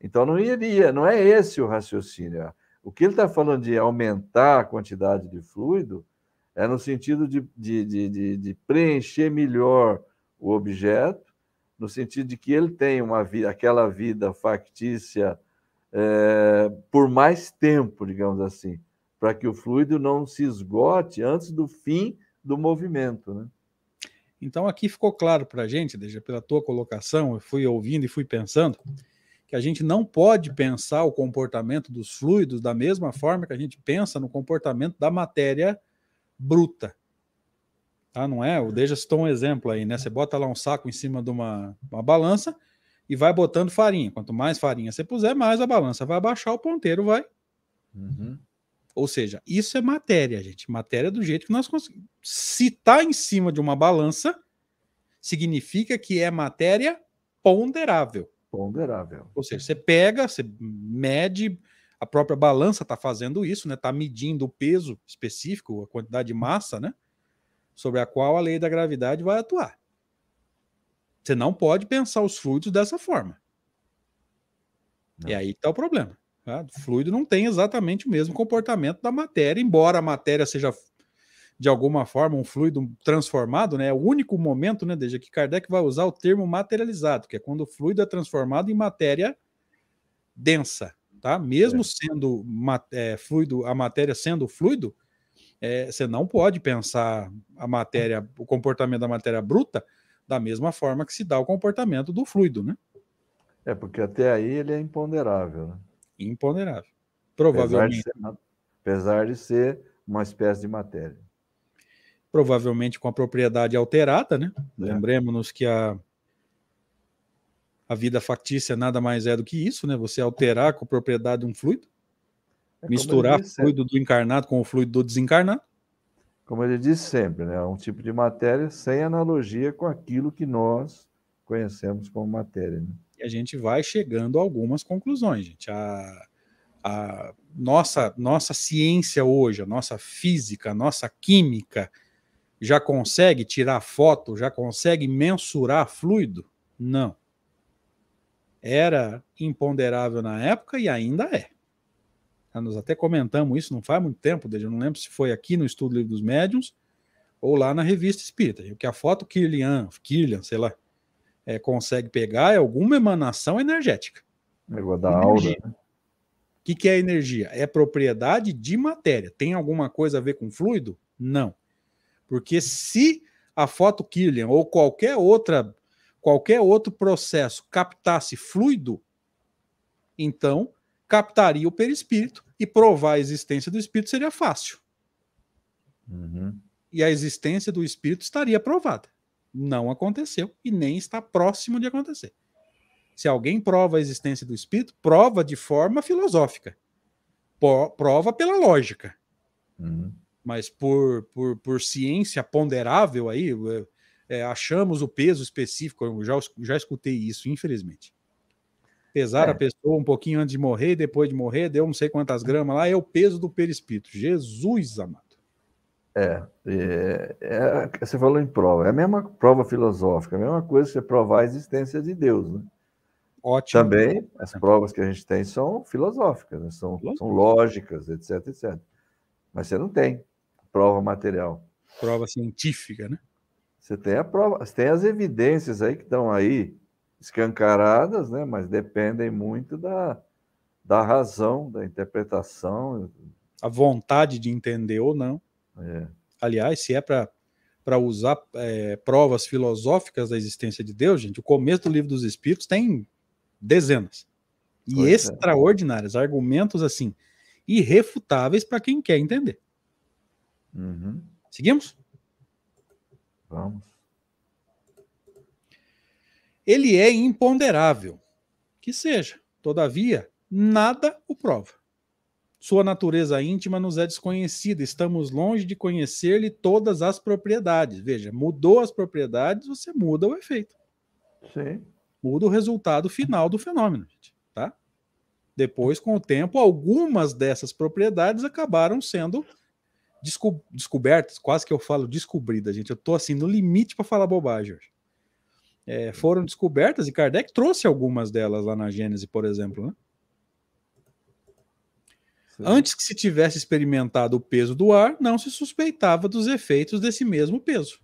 Então não iria, não é esse o raciocínio. O que ele está falando de aumentar a quantidade de fluido é no sentido de, de, de, de preencher melhor o objeto, no sentido de que ele tem uma vida, aquela vida factícia é, por mais tempo, digamos assim, para que o fluido não se esgote antes do fim do movimento. Né? Então aqui ficou claro para a gente, desde pela tua colocação, eu fui ouvindo e fui pensando, que a gente não pode pensar o comportamento dos fluidos da mesma forma que a gente pensa no comportamento da matéria bruta, tá? Não é? O Deja citou um exemplo aí, né? Você bota lá um saco em cima de uma, uma balança e vai botando farinha. Quanto mais farinha você puser, mais a balança vai abaixar, o ponteiro vai. Uhum. Ou seja, isso é matéria, gente. Matéria do jeito que nós conseguimos. Se está em cima de uma balança, significa que é matéria ponderável. Ponderável. Ou seja, você pega, você mede... A própria balança está fazendo isso, né? Está medindo o peso específico, a quantidade de massa, né? Sobre a qual a lei da gravidade vai atuar. Você não pode pensar os fluidos dessa forma. Não. E aí está o problema. Tá? O fluido não tem exatamente o mesmo comportamento da matéria, embora a matéria seja, de alguma forma, um fluido transformado, né? É o único momento, né, desde que Kardec vai usar o termo materializado, que é quando o fluido é transformado em matéria densa. Tá? Mesmo é. sendo é, fluido, a matéria sendo fluido, é, você não pode pensar a matéria, o comportamento da matéria bruta da mesma forma que se dá o comportamento do fluido, né? É, porque até aí ele é imponderável, né? Imponderável. Provavelmente. Apesar de ser, apesar de ser uma espécie de matéria. Provavelmente com a propriedade alterada, né? É. Lembremos-nos que a A vida factícia nada mais é do que isso, né? Você alterar com a propriedade de um fluido, é misturar o fluido do encarnado com o fluido do desencarnado. Como ele diz sempre, né? É um tipo de matéria sem analogia com aquilo que nós conhecemos como matéria. Né? E a gente vai chegando a algumas conclusões, gente. A, a nossa, nossa ciência hoje, a nossa física, a nossa química, já consegue tirar foto, já consegue mensurar fluido? Não. Era imponderável na época e ainda é. Nós até comentamos isso não faz muito tempo, eu não lembro se foi aqui no Estudo Livre dos Médiuns ou lá na Revista Espírita. O que a foto Kirlian, Kirlian sei lá, é, consegue pegar é alguma emanação energética. Negócio da aura, né? que, que é energia? É propriedade de matéria. Tem alguma coisa a ver com fluido? Não. Porque se a foto Killian ou qualquer outra, qualquer outro processo captasse fluido, então captaria o perispírito e provar a existência do espírito seria fácil. Uhum. E a existência do espírito estaria provada. Não aconteceu e nem está próximo de acontecer. Se alguém prova a existência do espírito, prova de forma filosófica. Prova pela lógica. Uhum. Mas por, por, por ciência ponderável, aí, é, achamos o peso específico. Eu já, já escutei isso, infelizmente. Pesar é. a pessoa um pouquinho antes de morrer, depois de morrer, deu não sei quantas gramas lá, é o peso do perispírito. Jesus amado. É, é, é, você falou em prova. É a mesma prova filosófica, a mesma coisa que você provar a existência de Deus, né? Ótimo. Também as provas que a gente tem são filosóficas, né? são, são lógicas, etc, et cetera. Mas você não tem prova material. Prova científica, né? Você tem a prova, você tem as evidências aí que estão aí escancaradas, né? Mas dependem muito da, da razão, da interpretação. A vontade de entender ou não. É. Aliás, se é para... para usar é, provas filosóficas da existência de Deus, gente, o começo do Livro dos Espíritos tem dezenas. E pois extraordinárias, é. argumentos assim, irrefutáveis para quem quer entender. Uhum. Seguimos? Vamos. Ele é imponderável, que seja, todavia, nada o prova. Sua natureza íntima nos é desconhecida, estamos longe de conhecer-lhe todas as propriedades. Veja, mudou as propriedades, você muda o efeito. Sim. Muda o resultado final do fenômeno, gente, tá? Depois, com o tempo, algumas dessas propriedades acabaram sendo desco- descobertas, quase que eu falo descobridas, gente. Eu tô assim, no limite para falar bobagem hoje. É, foram descobertas e Kardec trouxe algumas delas lá na Gênese, por exemplo, né? Antes que se tivesse experimentado o peso do ar, não se suspeitava dos efeitos desse mesmo peso.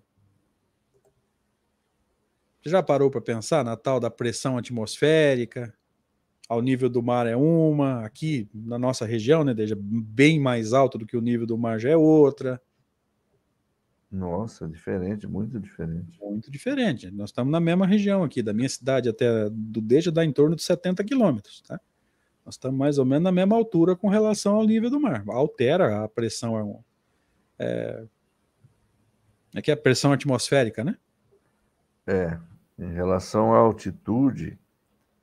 Você já parou para pensar na tal da pressão atmosférica? Ao nível do mar é uma, aqui na nossa região, né, Deja, bem mais alto do que o nível do mar já é outra. Nossa, diferente, muito diferente. Muito diferente. Nós estamos na mesma região aqui, da minha cidade até do Deja dá em torno de setenta quilômetros, tá? Nós estamos mais ou menos na mesma altura com relação ao nível do mar. Altera a pressão... É, é que é a pressão atmosférica, né? É. Em relação à altitude...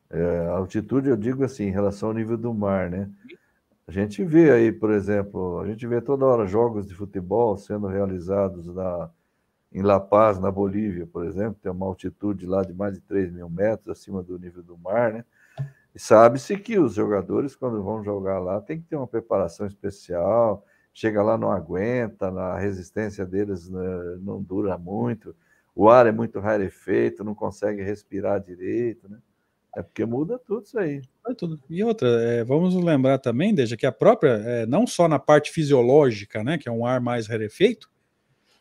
É, altitude, eu digo assim, em relação ao nível do mar, né? A gente vê aí, por exemplo, a gente vê toda hora jogos de futebol sendo realizados na, em La Paz, na Bolívia, por exemplo. Tem uma altitude lá de mais de três mil metros acima do nível do mar, né? E sabe-se que os jogadores, quando vão jogar lá, tem que ter uma preparação especial, chega lá, não aguenta, a resistência deles não dura muito, o ar é muito rarefeito, não consegue respirar direito, né? É porque muda tudo isso aí. É tudo. E outra, é, vamos lembrar também, Deja, que a própria, é, não só na parte fisiológica, né, que é um ar mais rarefeito,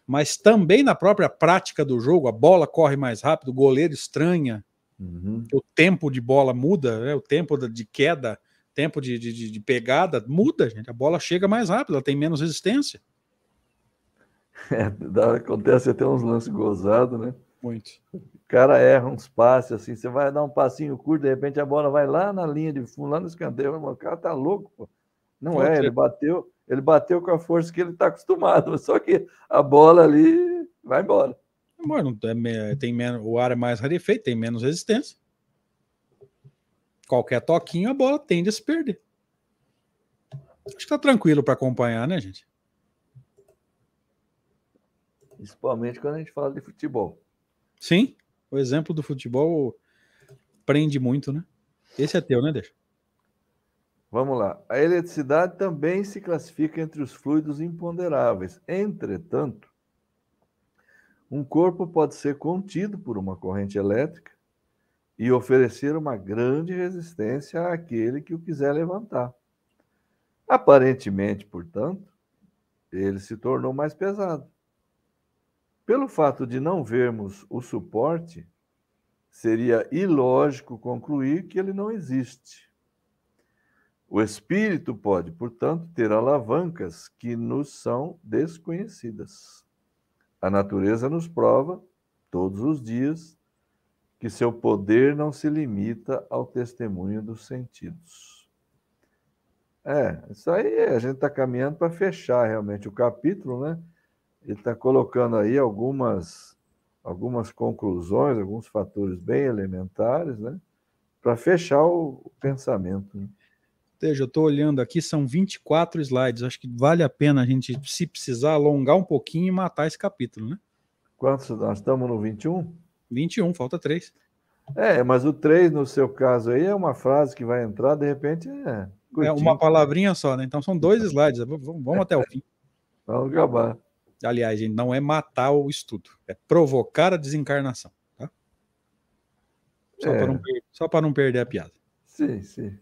mas também na própria prática do jogo, a bola corre mais rápido, o goleiro estranha. Uhum. O tempo de bola muda, né? O tempo de queda, tempo de, de, de pegada muda, gente. A bola chega mais rápido, ela tem menos resistência. É, dá, acontece até uns lances gozados, né? Muito. O cara erra uns passes assim, você vai dar um passinho curto, de repente a bola vai lá na linha de fundo, lá no escanteio, o cara tá louco, pô. Não Pode é, ser. ele bateu, ele bateu com a força que ele tá acostumado, só que a bola ali vai embora. Tem menos, o ar é mais rarefeito, tem menos resistência. Qualquer toquinho, a bola tende a se perder. Acho que tá tranquilo para acompanhar, né, gente? Principalmente quando a gente fala de futebol. Sim, o exemplo do futebol prende muito, né? Esse é teu, né, Deixa? Vamos lá. A eletricidade também se classifica entre os fluidos imponderáveis. Entretanto, um corpo pode ser contido por uma corrente elétrica e oferecer uma grande resistência àquele que o quiser levantar. Aparentemente, portanto, ele se tornou mais pesado. Pelo fato de não vermos o suporte, seria ilógico concluir que ele não existe. O espírito pode, portanto, ter alavancas que nos são desconhecidas. A natureza nos prova, todos os dias, que seu poder não se limita ao testemunho dos sentidos. É, isso aí a gente está caminhando para fechar realmente o capítulo, né? Ele está colocando aí algumas, algumas conclusões, alguns fatores bem elementares, né? Para fechar o pensamento, né? Eu estou olhando aqui, são vinte e quatro slides. Acho que vale a pena a gente, se precisar, alongar um pouquinho e matar esse capítulo, né? Quantos? Nós estamos no vinte e um? vinte e um, falta três. É, mas o três, no seu caso aí, é uma frase que vai entrar, de repente, é... Curtinho. É uma palavrinha só, né? Então são dois slides, vamos até o fim. Vamos acabar. Aliás, gente, não é matar o estudo, é provocar a desencarnação, tá? Só é. para não, só para não perder a piada. Sim, sim.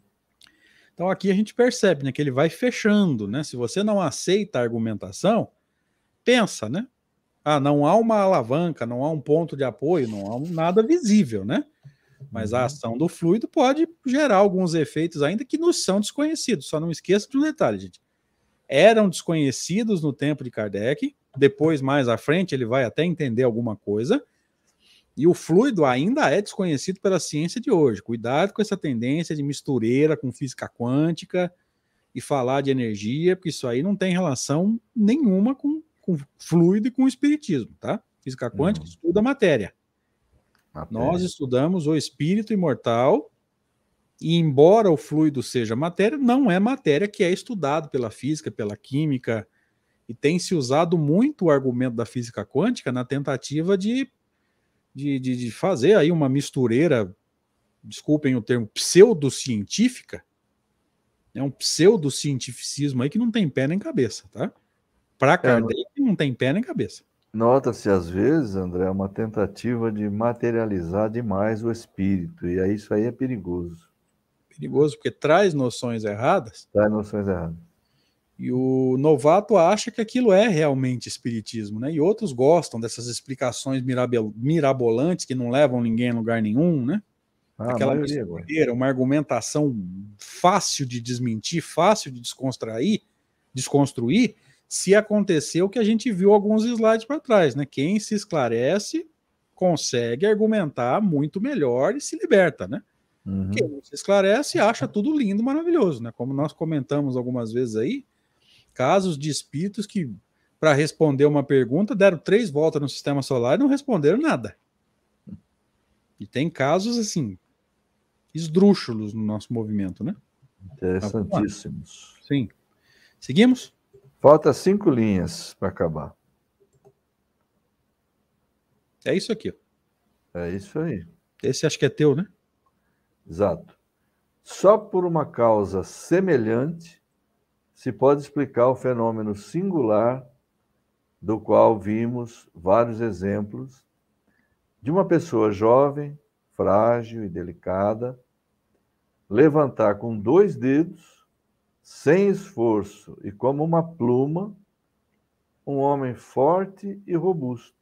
Então aqui a gente percebe, né, que ele vai fechando, né? Se você não aceita a argumentação, pensa, né? Ah, não há uma alavanca, não há um ponto de apoio, não há um nada visível, né? Mas a ação do fluido pode gerar alguns efeitos ainda que nos são desconhecidos. Só não esqueça de um detalhe, gente. Eram desconhecidos no tempo de Kardec, depois, mais à frente, ele vai até entender alguma coisa, e o fluido ainda é desconhecido pela ciência de hoje. Cuidado com essa tendência de mistureira com física quântica e falar de energia, porque isso aí não tem relação nenhuma com, com fluido e com o espiritismo, tá? Física quântica uhum. estuda a matéria. matéria. Nós estudamos o espírito imortal e, embora o fluido seja matéria, não é matéria que é estudado pela física, pela química, e tem-se usado muito o argumento da física quântica na tentativa de De, de, de fazer aí uma mistureira, desculpem o termo, pseudocientífica, é um pseudocientificismo aí que não tem pé nem cabeça, tá? Para Kardec é, não tem pé nem cabeça. Nota-se às vezes, André, uma tentativa de materializar demais o espírito, e aí isso aí é perigoso. Perigoso, porque traz noções erradas. Traz noções erradas. E o novato acha que aquilo é realmente espiritismo, né? E outros gostam dessas explicações mirabolantes que não levam ninguém a lugar nenhum, né? Ah, aquela besteira, uma argumentação fácil de desmentir, fácil de desconstruir, desconstruir, se acontecer o que a gente viu alguns slides para trás, né? Quem se esclarece consegue argumentar muito melhor e se liberta, né? Uhum. Quem não se esclarece acha tudo lindo, maravilhoso, né? Como nós comentamos algumas vezes aí, casos de espíritos que, para responder uma pergunta, deram três voltas no sistema solar e não responderam nada. E tem casos, assim, esdrúxulos no nosso movimento, né? Interessantíssimos. Sim. Seguimos? Falta cinco linhas para acabar. É isso aqui, ó. É isso aí. Esse acho que é teu, né? Exato. Só por uma causa semelhante se pode explicar o fenômeno singular do qual vimos vários exemplos de uma pessoa jovem, frágil e delicada, levantar com dois dedos, sem esforço e como uma pluma, um homem forte e robusto,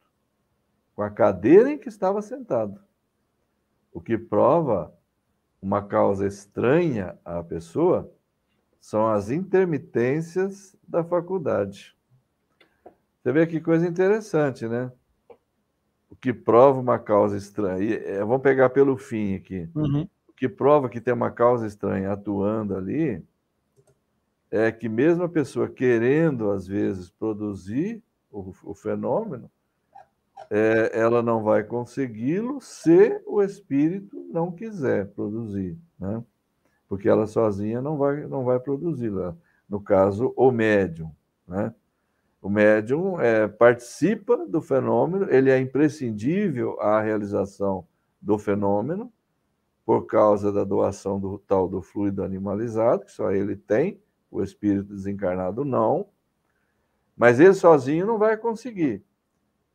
com a cadeira em que estava sentado, o que prova uma causa estranha à pessoa, são as intermitências da faculdade. Você vê que coisa interessante, né? O que prova uma causa estranha. É, vamos pegar pelo fim aqui. Uhum. O que prova que tem uma causa estranha atuando ali é que mesmo a pessoa querendo, às vezes, produzir o, o fenômeno, é, ela não vai consegui-lo se o espírito não quiser produzir, né? Porque ela sozinha não vai, não vai produzi-la. No caso, o médium, né? O médium é, participa do fenômeno, ele é imprescindível à realização do fenômeno, por causa da doação do tal do fluido animalizado, que só ele tem, o espírito desencarnado não, mas ele sozinho não vai conseguir.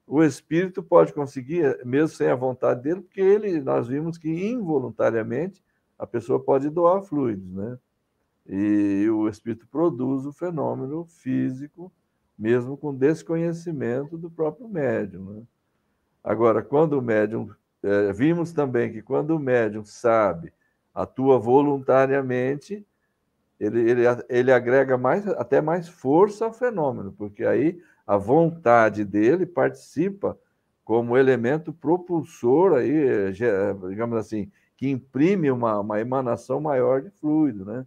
O espírito pode conseguir, mesmo sem a vontade dele, porque ele, nós vimos que involuntariamente a pessoa pode doar fluidos, né? E o espírito produz o fenômeno físico, mesmo com desconhecimento do próprio médium, né? Agora, quando o médium... É, vimos também que quando o médium sabe, atua voluntariamente, ele, ele, ele agrega mais, até mais força ao fenômeno, porque aí a vontade dele participa como elemento propulsor, aí, digamos assim, que imprime uma, uma emanação maior de fluido, né?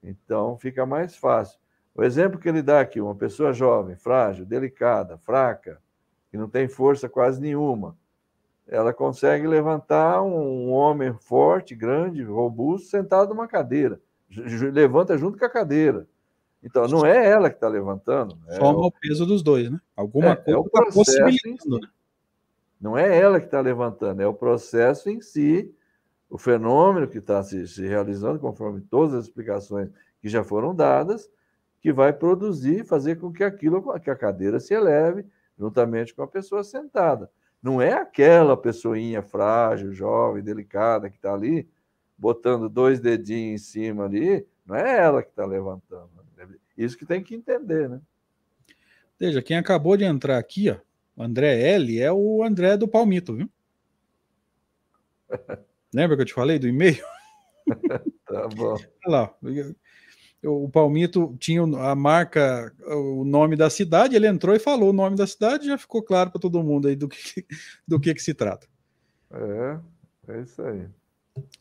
Então, fica mais fácil. O exemplo que ele dá aqui, uma pessoa jovem, frágil, delicada, fraca, que não tem força quase nenhuma, ela consegue levantar um homem forte, grande, robusto, sentado numa cadeira. Levanta junto com a cadeira. Então, não é ela que está levantando. É Forma o... o peso dos dois, né? Alguma é, coisa é está possibilitando. Né? Não é ela que está levantando, é o processo em si, o fenômeno que está se, se realizando, conforme todas as explicações que já foram dadas, que vai produzir, fazer com que aquilo, que a cadeira se eleve, juntamente com a pessoa sentada. Não é aquela pessoinha frágil, jovem, delicada que está ali, botando dois dedinhos em cima ali, não é ela que está levantando. Isso que tem que entender, né? Veja, quem acabou de entrar aqui, ó, o André L, é o André do Palmito, viu? Lembra que eu te falei do e-mail? Tá bom. Olha lá, o Palmito tinha a marca, o nome da cidade, ele entrou e falou o nome da cidade, já ficou claro para todo mundo aí do que, do que que se trata. É, é isso aí.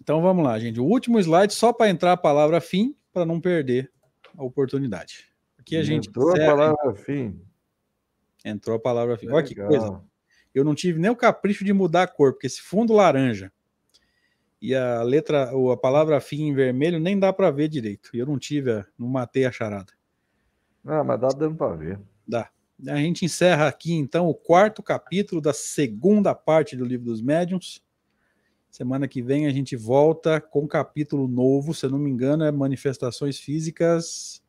Então vamos lá, gente. O último slide, só para entrar a palavra fim, para não perder a oportunidade. Aqui a gente entrou a palavra fim. Entrou a palavra fim. Olha que coisa. Eu não tive nem o capricho de mudar a cor, porque esse fundo laranja e a letra, ou a palavra fim em vermelho, nem dá para ver direito. Eu não tive, não matei a charada. Ah, mas dá dando para ver. Dá. A gente encerra aqui, então, o quarto capítulo da segunda parte do Livro dos Médiuns. Semana que vem a gente volta com um capítulo novo, se eu não me engano, é Manifestações Físicas...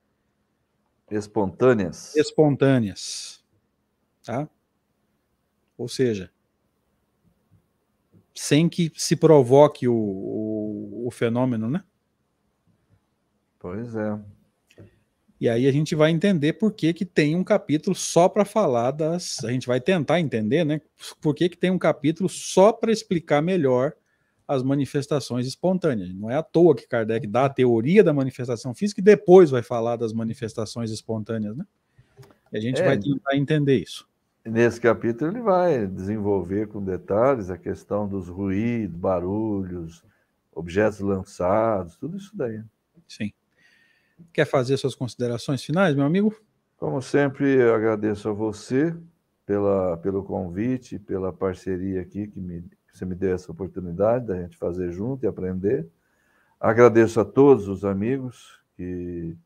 Espontâneas. Espontâneas. Tá? Ou seja... sem que se provoque o, o, o fenômeno, né? Pois é. E aí a gente vai entender por que que tem um capítulo só para falar das... A gente vai tentar entender, né? Por que que tem um capítulo só para explicar melhor as manifestações espontâneas. Não é à toa que Kardec dá a teoria da manifestação física e depois vai falar das manifestações espontâneas, né? E a gente é. vai tentar entender isso. Nesse capítulo ele vai desenvolver com detalhes a questão dos ruídos, barulhos, objetos lançados, tudo isso daí. Sim. Quer fazer suas considerações finais, meu amigo? Como sempre, eu agradeço a você pela, pelo convite, pela parceria aqui, que, me, que você me deu essa oportunidade da gente fazer junto e aprender. Agradeço a todos os amigos que...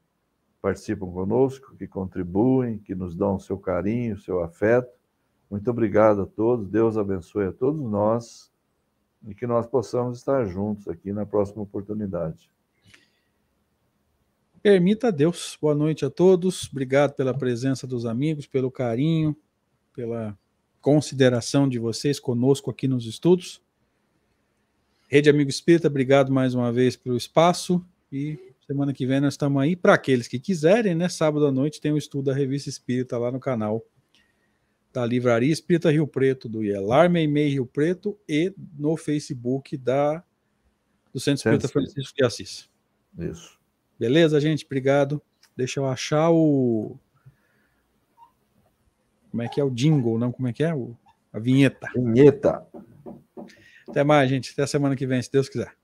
participam conosco, que contribuem, que nos dão o seu carinho, o seu afeto. Muito obrigado a todos, Deus abençoe a todos nós e que nós possamos estar juntos aqui na próxima oportunidade. Permita a Deus. Boa noite a todos, obrigado pela presença dos amigos, pelo carinho, pela consideração de vocês conosco aqui nos estudos. Rede Amigo Espírita, obrigado mais uma vez pelo espaço e... semana que vem nós estamos aí, para aqueles que quiserem, né? Sábado à noite tem o estudo da Revista Espírita lá no canal da Livraria Espírita Rio Preto, do Ielar Meimei Rio Preto e no Facebook da, do Centro Espírita Francisco de Assis. Isso. Beleza, gente? Obrigado. Deixa eu achar o... Como é que é o jingle, não? Como é que é? O... A vinheta. Vinheta. Até mais, gente. Até a semana que vem, se Deus quiser.